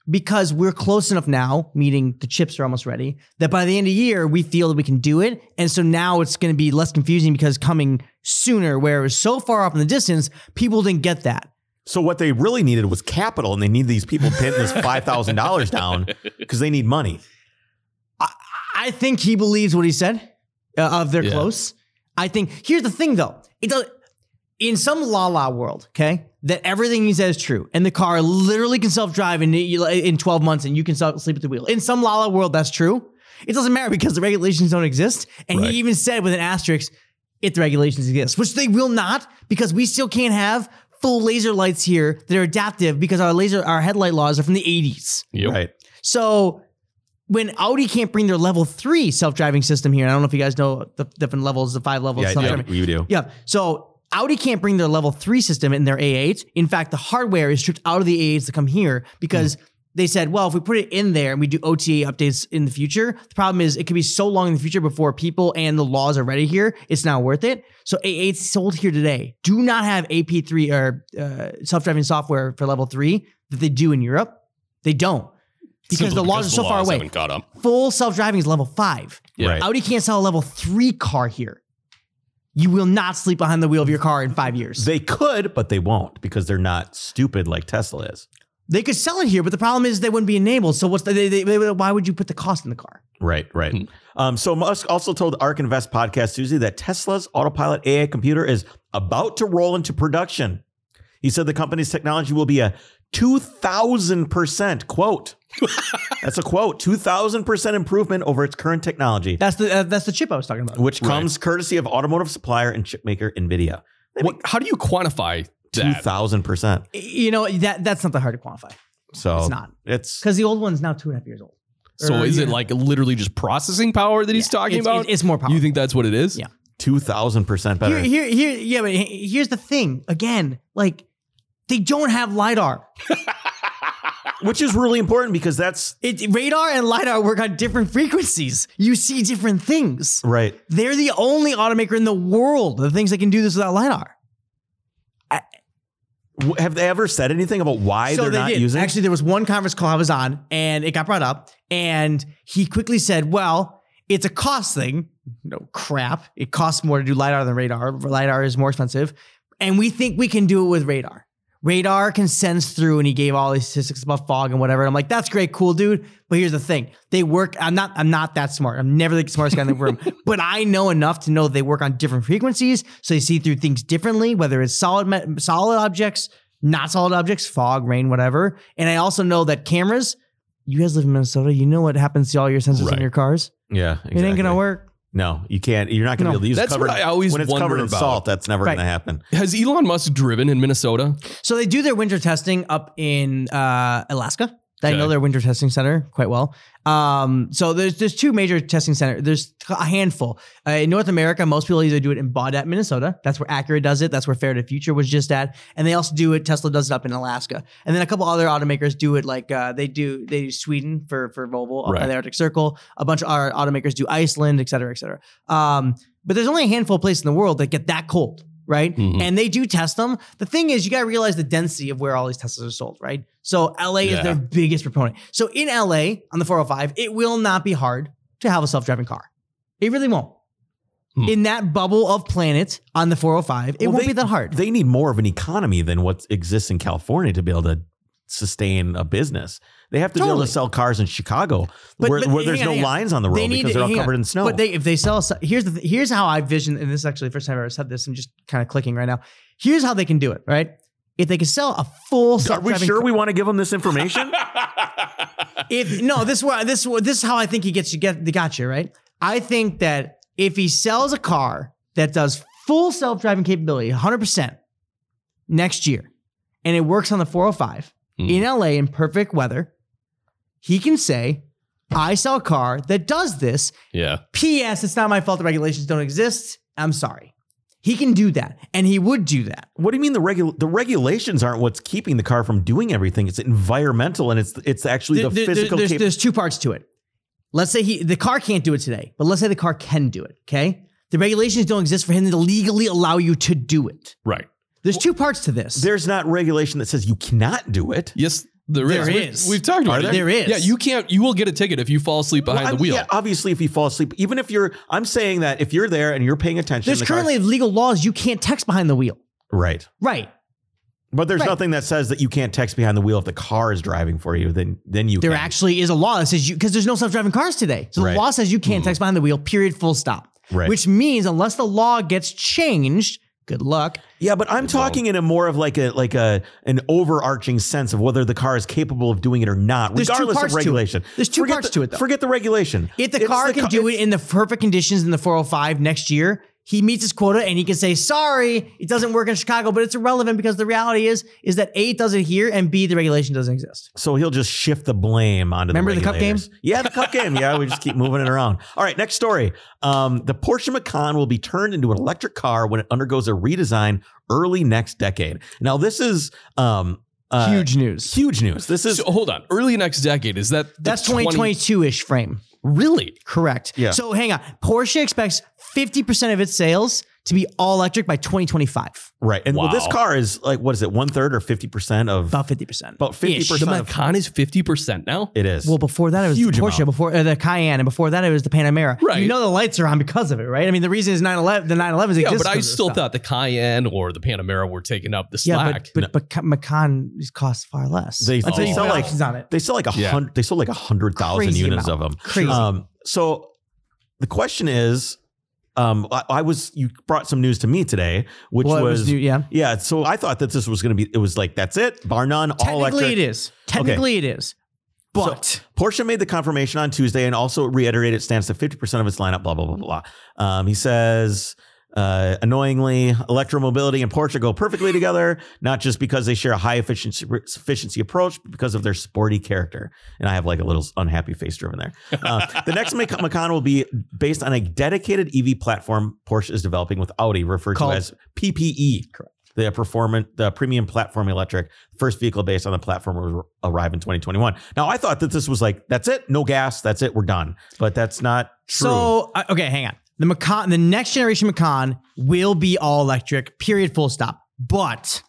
because we're close enough now, meaning the chips are almost ready, that by the end of the year, we feel that we can do it. And so now it's going to be less confusing because coming sooner, where it was so far off in the distance, people didn't get that. So what they really needed was capital, and they need these people pinning this five thousand dollars down because they need money. I, I think he believes what he said uh, of they're yeah. close. I think here's the thing, though. It does, in some la la world, okay, that everything he says is true, and the car literally can self-drive in in twelve months, and you can sleep at the wheel. In some la la world, that's true. It doesn't matter because the regulations don't exist. And right. he even said with an asterisk, if the regulations exist, which they will not, because we still can't have full laser lights here that are adaptive because our laser, our headlight laws are from the eighties. Yep. Right. So when Audi can't bring their level three self-driving system here, and I don't know if you guys know the different levels, the five levels. Yeah, self-driving. yeah, we do. Yeah. So Audi can't bring their level three system in their A eight. In fact, the hardware is stripped out of the A eights to come here because mm. they said, well, if we put it in there and we do O T A updates in the future, the problem is it could be so long in the future before people and the laws are ready here, it's not worth it. So A eight sold here today. Do not have A P three or uh, self-driving software for level three that they do in Europe. They don't. Because Simply the laws because are so far away. Full self-driving is level five. Yeah. Right. Audi can't sell a level three car here. You will not sleep behind the wheel of your car in five years. They could, but they won't because they're not stupid like Tesla is. They could sell it here, but the problem is they wouldn't be enabled. So what's the, they, they, they, why would you put the cost in the car? Right, right. Mm-hmm. Um, so Musk also told the A R C Invest podcast Tuesday that Tesla's autopilot A I computer is about to roll into production. He said the company's technology will be a two thousand percent, quote. That's a quote, two thousand percent improvement over its current technology. That's the uh, that's the chip I was talking about. Which comes right. courtesy of automotive supplier and chip maker NVIDIA. What, how do you quantify that? two thousand percent. You know, that that's something hard to quantify. So it's not. It's because the old one's now two and a half years old. So or, is yeah. it like literally just processing power that he's yeah, talking it's, about? It's more powerful. You think that's what it is? Yeah. two thousand percent better. Here, here, here, yeah, but here's the thing. Again, like, they don't have LiDAR. Which is really important because that's... It, radar and LiDAR work on different frequencies. You see different things. Right. They're the only automaker in the world that thinks they can do this without LiDAR. I, have they ever said anything about why so they're they not did. using it? Actually, there was one conference call I was on, and it got brought up, and he quickly said, well, it's a cost thing. No crap. It costs more to do LiDAR than radar. LiDAR is more expensive, and we think we can do it with radar. Radar can sense through, and he gave all these statistics about fog and whatever. And I'm like, that's great, cool, dude. But here's the thing. They work, I'm not I'm not that smart. I'm never the smartest guy in the room. But I know enough to know they work on different frequencies, so they see through things differently, whether it's solid solid objects, not solid objects, fog, rain, whatever. And I also know that cameras, you guys live in Minnesota, you know what happens to all your sensors right. in your cars. Yeah, exactly. It ain't going to work. No, you can't. You're not going to no, be able to use that's covered, what I always when it's wonder covered in about. salt. That's never right. going to happen. Has Elon Musk driven in Minnesota? So they do their winter testing up in uh, Alaska. Okay. I know their winter testing center quite well. Um, so there's there's two major testing centers. There's a handful. Uh, in North America, most people either do it in Baudette, Minnesota. That's where Acura does it. That's where Faraday Future was just at. And they also do it. Tesla does it up in Alaska. And then a couple other automakers do it like uh, they do they do Sweden for, for Volvo up right. by the Arctic Circle. A bunch of our automakers do Iceland, et cetera, et cetera. Um, but there's only a handful of places in the world that get that cold. Right. Mm-hmm. And they do test them. The thing is, you got to realize the density of where all these Teslas are sold. Right. So L A yeah. is their biggest proponent. So in L A on the four oh five, it will not be hard to have a self-driving car. It really won't. Hmm. In that bubble of planet on the four oh five, it well, won't they, be that hard. They need more of an economy than what exists in California to be able to sustain a business. They have to totally. be able to sell cars in Chicago but, where, but, where there's on, no on. lines on the road they because to, they're all covered on. in snow. But they, if they sell, here's the, here's how I vision, and this is actually the first time I've ever said this. I'm just kind of clicking right now. Here's how they can do it, right? If they can sell a full self-driving. Are we sure car. we want to give them this information? if no, this is this this is how I think he gets you get the gotcha right. I think that if he sells a car that does full self-driving capability, one hundred percent next year, and it works on the four oh five mm. in L A in perfect weather. He can say, I sell a car that does this. Yeah. P S. It's not my fault the regulations don't exist. I'm sorry. He can do that. And he would do that. What do you mean the regu- the regulations aren't what's keeping the car from doing everything? It's environmental and it's it's actually there, the there, physical. There's, cap- there's two parts to it. Let's say he the car can't do it today, but let's say the car can do it. Okay. The regulations don't exist for him to legally allow you to do it. Right. There's well, two parts to this. There's not regulation that says you cannot do it. Yes. There, there is. is. We've, we've talked about it. There is. Yeah, you can't. You will get a ticket if you fall asleep behind well, the wheel. Yeah, obviously, if you fall asleep, even if you're, I'm saying that if you're there and you're paying attention. There's the currently car, legal laws. You can't text behind the wheel. Right. Right. But there's right. nothing that says that you can't text behind the wheel if the car is driving for you. Then then you. There can. actually is a law that says you because there's no self-driving cars today. So right. the law says you can't mm. text behind the wheel. Period. Full stop. Right. Which means unless the law gets changed. Good luck. Yeah, but I'm talking in a more of like a like a an overarching sense of whether the car is capable of doing it or not, There's regardless of regulation. There's two forget parts the, to it, though. Forget the regulation. If the it's car the can ca- do it in the perfect conditions in the four oh five next year, he meets his quota and he can say, sorry, it doesn't work in Chicago, but it's irrelevant because the reality is, is that A, it doesn't here, and B, the regulation doesn't exist. So he'll just shift the blame onto Remember the regulators. Remember the cup game? Yeah, the cup game. Yeah, we just keep moving it around. All right, next story. Um, the Porsche Macan will be turned into an electric car when it undergoes a redesign early next decade. Now, this is... Um, Uh, huge news. Huge news. This is... So, hold on. Early next decade. Is that... That's twenty twenty-two-ish frame. Really? Correct. Yeah. So hang on. Porsche expects fifty percent of its sales to be all electric by twenty twenty-five. Right. And wow. well, this car is like, what is it? One third or fifty percent of? About fifty percent. About fifty percent. The Macan is fifty percent now? It is. Well, before that, it was Huge the Porsche, amount. before uh, the Cayenne, and before that, it was the Panamera. Right. You know the lights are on because of it, right? I mean, the reason is nine eleven, the nine elevens exist. Yeah, but I still thought the Cayenne or the Panamera were taking up the slack. Yeah, but, but, no. but Macan costs far less. They, oh. they sell like, on it. They sell like yeah. they sold like one hundred thousand units amount. of them. Crazy. Um, so the question is, Um, I, I was, you brought some news to me today, which well, was, was, yeah. Yeah. So I thought that this was going to be, it was like, that's it. Bar none. All electric. Technically it is. Technically okay. it is. But so, Porsche made the confirmation on Tuesday and also reiterated it stands to fifty percent of its lineup, blah, blah, blah, blah. Um, he says, uh, annoyingly, electromobility and Porsche go perfectly together, not just because they share a high efficiency, efficiency approach, but because of their sporty character. And I have like a little unhappy face driven there. Uh, the next Mac- Macan will be based on a dedicated E V platform Porsche is developing with Audi, referred Called- to as P P E. Correct. The performance, the premium platform electric, first vehicle based on the platform will arrive in twenty twenty-one. Now, I thought that this was like, that's it. No gas. That's it. We're done. But that's not true. So, uh, okay, hang on. The Macan, the next generation Macan will be all electric, period, full stop. But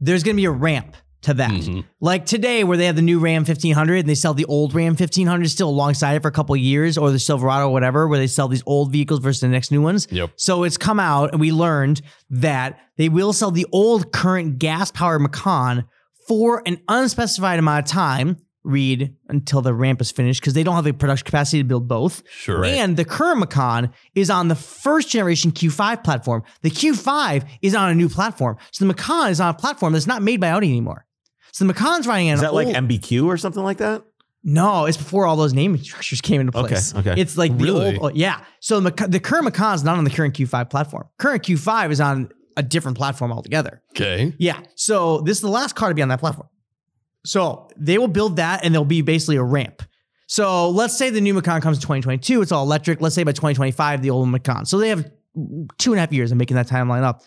there's going to be a ramp to that. Mm-hmm. Like today where they have the new Ram fifteen hundred and they sell the old Ram fifteen hundred still alongside it for a couple of years, or the Silverado or whatever, where they sell these old vehicles versus the next new ones. Yep. So it's come out and we learned that they will sell the old current gas-powered Macan for an unspecified amount of time. Read until the ramp is finished because they don't have the production capacity to build both. Sure. Right. And the current Macan is on the first generation Q five platform. The Q five is on a new platform. So the Macan is on a platform that's not made by Audi anymore. So the Macan's riding on Is that old, like M B Q or something like that? No, it's before all those naming structures came into place. Okay. Okay. It's like the really? old, yeah. So the, Macan, the current Macan is not on the current Q five platform. Current Q five is on a different platform altogether. Okay. Yeah. So this is the last car to be on that platform. So they will build that and there'll be basically a ramp. So let's say the new Macan comes in twenty twenty-two. It's all electric. Let's say by twenty twenty-five, the old Macan. So they have two and a half years of making that timeline up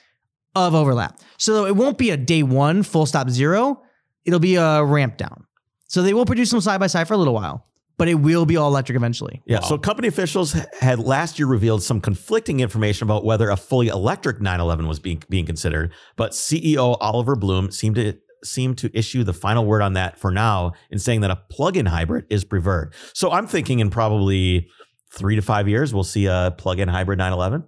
of overlap. So it won't be a day one, full stop zero. It'll be a ramp down. So they will produce them side by side for a little while, but it will be all electric eventually. Yeah. Wow. So company officials had last year revealed some conflicting information about whether a fully electric nine eleven was being, being considered, but C E O Oliver Bloom seemed to seem to issue the final word on that for now in saying that a plug-in hybrid is preferred. So I'm thinking in probably three to five years, we'll see a plug-in hybrid nine eleven.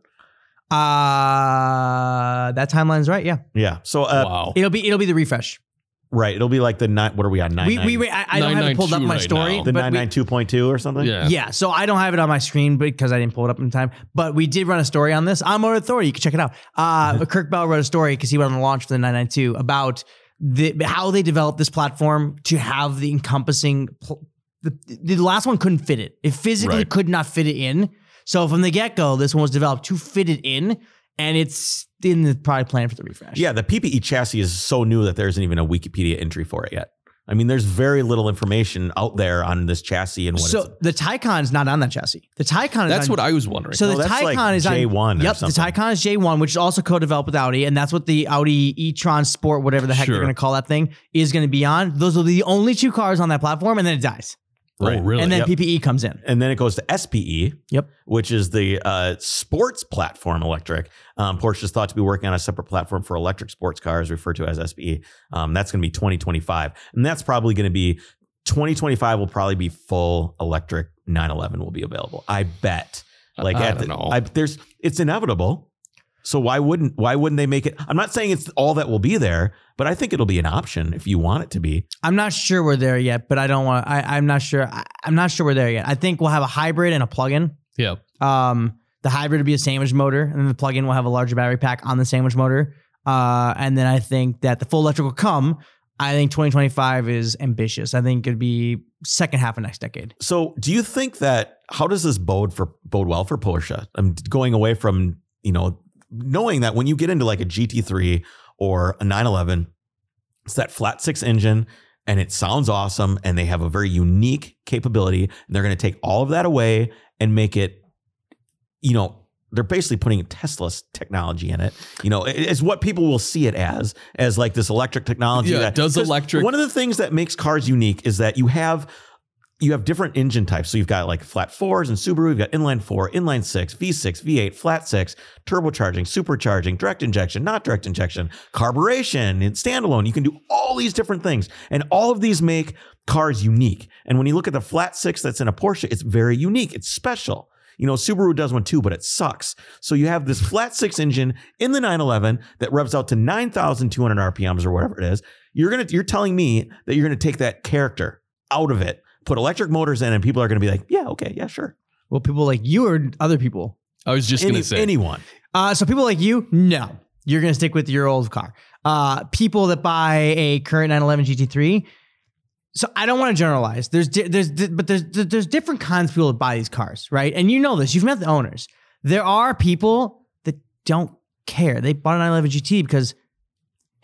Uh, that timeline's right. Yeah. Yeah. So uh, wow. it'll be, it'll be the refresh. Right. It'll be like the nine. What are we on? Nine. We, we, we I, I don't have it pulled up my right story. Now. The nine ninety-two point two or something. Yeah. Yeah. So I don't have it on my screen because I didn't pull it up in time, but we did run a story on this on Motor Authority. You can check it out. Uh, Kirk Bell wrote a story cause he went on the launch for the nine ninety-two about The, how they developed this platform to have the encompassing, pl- the, the last one couldn't fit it. It physically right. could not fit it in. So from the get-go, this one was developed to fit it in, and it's in the probably plan for the refresh. Yeah, the P P E chassis is so new that there isn't even a Wikipedia entry for it yet. I mean, there's very little information out there on this chassis and what. So it's, the Taycan is not on that chassis. The Taycan is that's on, what I was wondering. So well, the Taycan like is J one on. Yep, the Taycan is J one, which is also co-developed with Audi, and that's what the Audi e-tron Sport, whatever the heck sure. they're going to call that thing, is going to be on. Those will be the only two cars on that platform, and then it dies. Right. Oh, really? And then yep. P P E comes in. And then it goes to S P E, yep. which is the uh, sports platform electric. Um, Porsche is thought to be working on a separate platform for electric sports cars, referred to as S P E. Um, that's going to be twenty twenty-five. And that's probably going to be, twenty twenty-five will probably be full electric nine eleven will be available. I bet. Like I, I at don't the, know. I, there's, it's inevitable. So why wouldn't why wouldn't they make it? I'm not saying it's all that will be there, but I think it'll be an option if you want it to be. I'm not sure we're there yet, but I don't want. I, I'm not sure. I, I'm not sure we're there yet. I think we'll have a hybrid and a plug-in. Yeah. Um, the hybrid will be a sandwich motor, and then the plug-in will have a larger battery pack on the sandwich motor. Uh, and then I think that the full electric will come. I think twenty twenty-five is ambitious. I think it'd be second half of next decade. So do you think that how does this bode for bode well for Porsche? I'm going away from you know. Knowing that when you get into like a G T three or a nine eleven, it's that flat six engine and it sounds awesome and they have a very unique capability and they're going to take all of that away and make it, you know, they're basically putting Tesla's technology in it. You know, it's what people will see it as, as like this electric technology. Yeah, that, does electric. One of the things that makes cars unique is that you have you have different engine types. So you've got like flat fours and Subaru. You've got inline four, inline six, V six, V eight, flat six, turbocharging, supercharging, direct injection, not direct injection, carburation, and standalone. You can do all these different things. And all of these make cars unique. And when you look at the flat six that's in a Porsche, it's very unique. It's special. You know, Subaru does one too, but it sucks. So you have this flat six engine in the nine eleven that revs out to nine thousand two hundred R P Ms or whatever it is. You're gonna, you're telling me that you're gonna take that character out of it, put electric motors in, and people are gonna be like, yeah, okay, yeah, sure. Well, people like you or other people? I was just Any, gonna say anyone. Uh, so people like you, no, you're gonna stick with your old car. Uh, people that buy a current nine eleven G T three. So I don't want to generalize. There's, di- there's, di- but there's, there's different kinds of people that buy these cars, right? And you know this. You've met the owners. There are people that don't care. They bought a nine eleven G T because,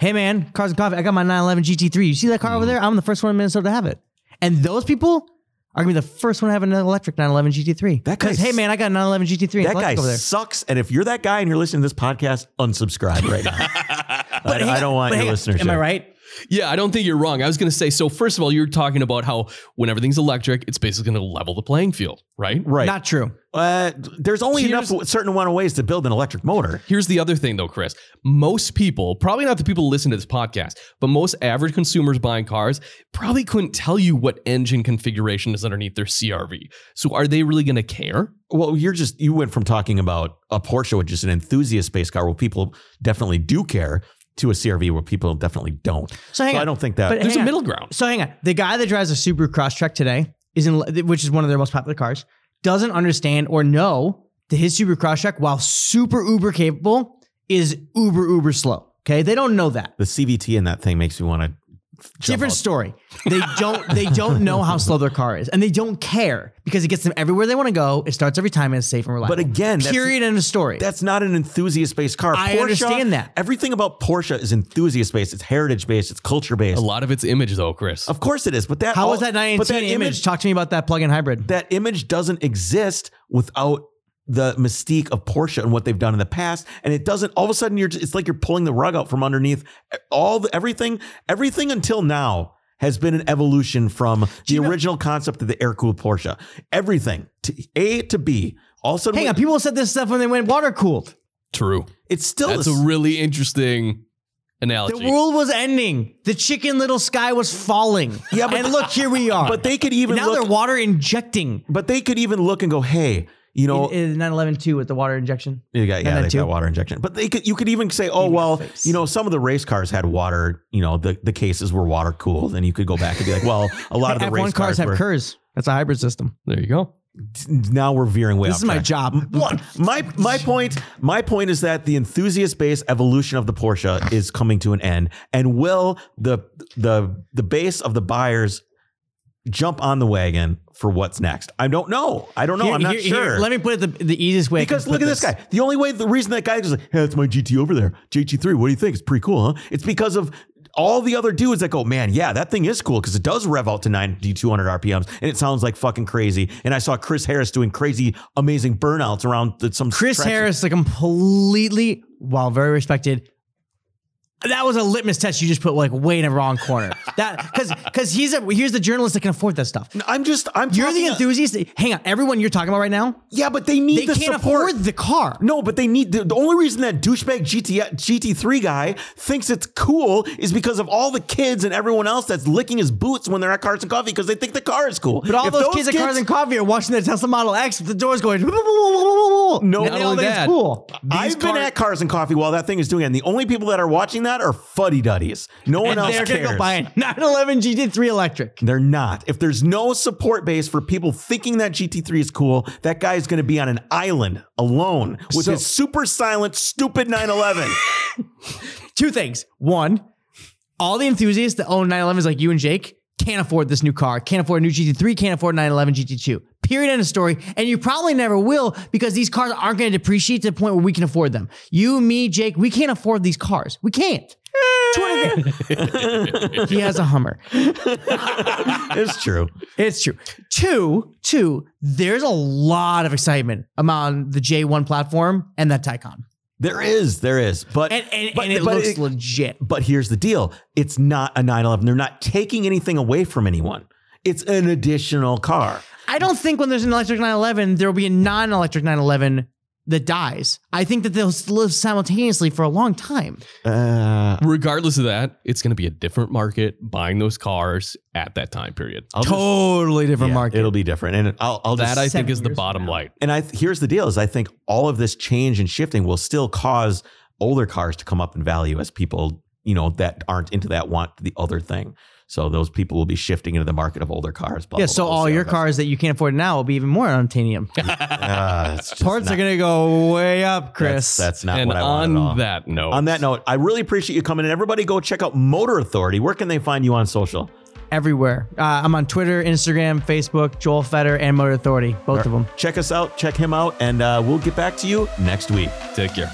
hey man, cars and coffee. I got my nine eleven G T three. You see that car over there? I'm the first one in Minnesota to have it. And those people are gonna be the first one to have an electric nine eleven G T three. That guy, hey man, I got a nine eleven G T three. That guy over there sucks. And if you're that guy and you're listening to this podcast, unsubscribe right now. But I, I don't want your listenership. Am I right? Yeah, I don't think you're wrong. I was going to say, so first of all, you're talking about how when everything's electric, it's basically going to level the playing field, right? Right. Not true. Uh, there's only here's, enough certain amount of ways to build an electric motor. Here's the other thing, though, Chris. Most people, probably not the people who listen to this podcast, but most average consumers buying cars probably couldn't tell you what engine configuration is underneath their C R V. So are they really going to care? Well, you're just, you went from talking about a Porsche, which is an enthusiast space car where people definitely do care, to a C R V where people definitely don't. So, hang so on. I don't think that... But there's a on. middle ground. So hang on. The guy that drives a Subaru Crosstrek today, is in, which is one of their most popular cars, doesn't understand or know that his Subaru Crosstrek, while super uber capable, is uber, uber slow. Okay? They don't know that. The C V T in that thing makes me want to... Different out. story. They don't They don't know how slow their car is, and they don't care because it gets them everywhere they want to go. It starts every time, and it's safe and reliable. But again, period, end of story. That's not an enthusiast-based car. I Porsche, understand that. Everything about Porsche is enthusiast-based. It's heritage-based. It's culture-based. A lot of it's image, though, Chris. Of course it is. But that how all, is that nine eighteen that image? image? Talk to me about that plug-in hybrid. That image doesn't exist without the mystique of Porsche and what they've done in the past. And it doesn't, all of a sudden you're, just, it's like you're pulling the rug out from underneath all the, everything, everything until now has been an evolution from the original know, concept of the air cooled Porsche. Everything to A to B. All of a sudden, hang we, on, people said this stuff when they went water cooled. True. It's still, that's a, a really interesting analogy. The world was ending. The chicken little sky was falling. Yeah, but, and look, here we are. But they could even and now look, they're water injecting, but they could even look and go, hey, you know, nine eleven two with the water injection. You got, yeah, they got water injection. But they could, you could even say, oh, well, you know, some of the race cars had water. You know, the, the cases were water cooled, and you could go back and be like, well, a lot of the race cars, cars have Kers. That's a hybrid system. There you go. Now we're veering way off. This is my job. My my point. My point is that the enthusiast-based evolution of the Porsche is coming to an end, and will the the the base of the buyers jump on the wagon for what's next? I don't know. I don't know. Here, I'm not here, sure. Here, let me put it the, the easiest way. Because look at this. this guy. The only way, the reason that guy is like, hey, that's my G T over there. G T three. What do you think? It's pretty cool, huh? It's because of all the other dudes that go, man, yeah, that thing is cool because it does rev out to ninety-two hundred R P Ms and it sounds like fucking crazy. And I saw Chris Harris doing crazy, amazing burnouts around the, some. Chris stretches. Harris, the completely, while very respected, that was a litmus test. You just put like way in a wrong corner. That because because he's a here's the journalist that can afford that stuff. No, I'm just I'm. You're the enthusiast. A, hang on, everyone you're talking about right now. Yeah, but they need. They the can't support. afford the car. No, but they need the, the only reason that douchebag G T G T three guy thinks it's cool is because of all the kids and everyone else that's licking his boots when they're at Cars and Coffee because they think the car is cool. But all those, those kids, kids at Cars and Coffee are watching their Tesla Model X with the doors going. No, not only that. Cool. I've been at Cars and Coffee while that thing is doing it. And the only people that are watching that are fuddy-duddies. No one and else they're cares. They're going to go buy a nine eleven G T three electric. They're not. If there's no support base for people thinking that G T three is cool, that guy is going to be on an island alone with so, his super silent, stupid nine eleven. Two things. One, all the enthusiasts that own nine elevens like you and Jake can't afford this new car, can't afford a new G T three, can't afford a nine eleven G T two. Period, end of story. And you probably never will because these cars aren't going to depreciate to the point where we can afford them. You, me, Jake, we can't afford these cars. We can't. He has a Hummer. It's true. It's true. Two, two, there's a lot of excitement among the J one platform and that Taycan. There is, there is, but and, and, but, and it but looks it, legit. But here's the deal: it's not a nine eleven. They're not taking anything away from anyone. It's an additional car. I don't think when there's an electric nine eleven, there'll be a non-electric nine eleven that dies. I think that they'll live simultaneously for a long time. Uh, Regardless of that, it's going to be a different market buying those cars at that time period. I'll totally just, different yeah, market. It'll be different. And I'll, I'll that, just, I think, is the bottom line. And I, here's the deal is I think all of this change and shifting will still cause older cars to come up in value as people, you know, that aren't into that want the other thing. So those people will be shifting into the market of older cars. Blah, yeah, blah, so blah, all blah, your blah. Cars that you can't afford now will be even more unobtainium. uh, Parts not, are going to go way up, Chris. That's, that's not and what I want at all. on that note. On that note, I really appreciate you coming in. Everybody go check out Motor Authority. Where can they find you on social? Everywhere. Uh, I'm on Twitter, Instagram, Facebook, Joel Feder, and Motor Authority. Both right. of them. Check us out. Check him out. And uh, we'll get back to you next week. Take care.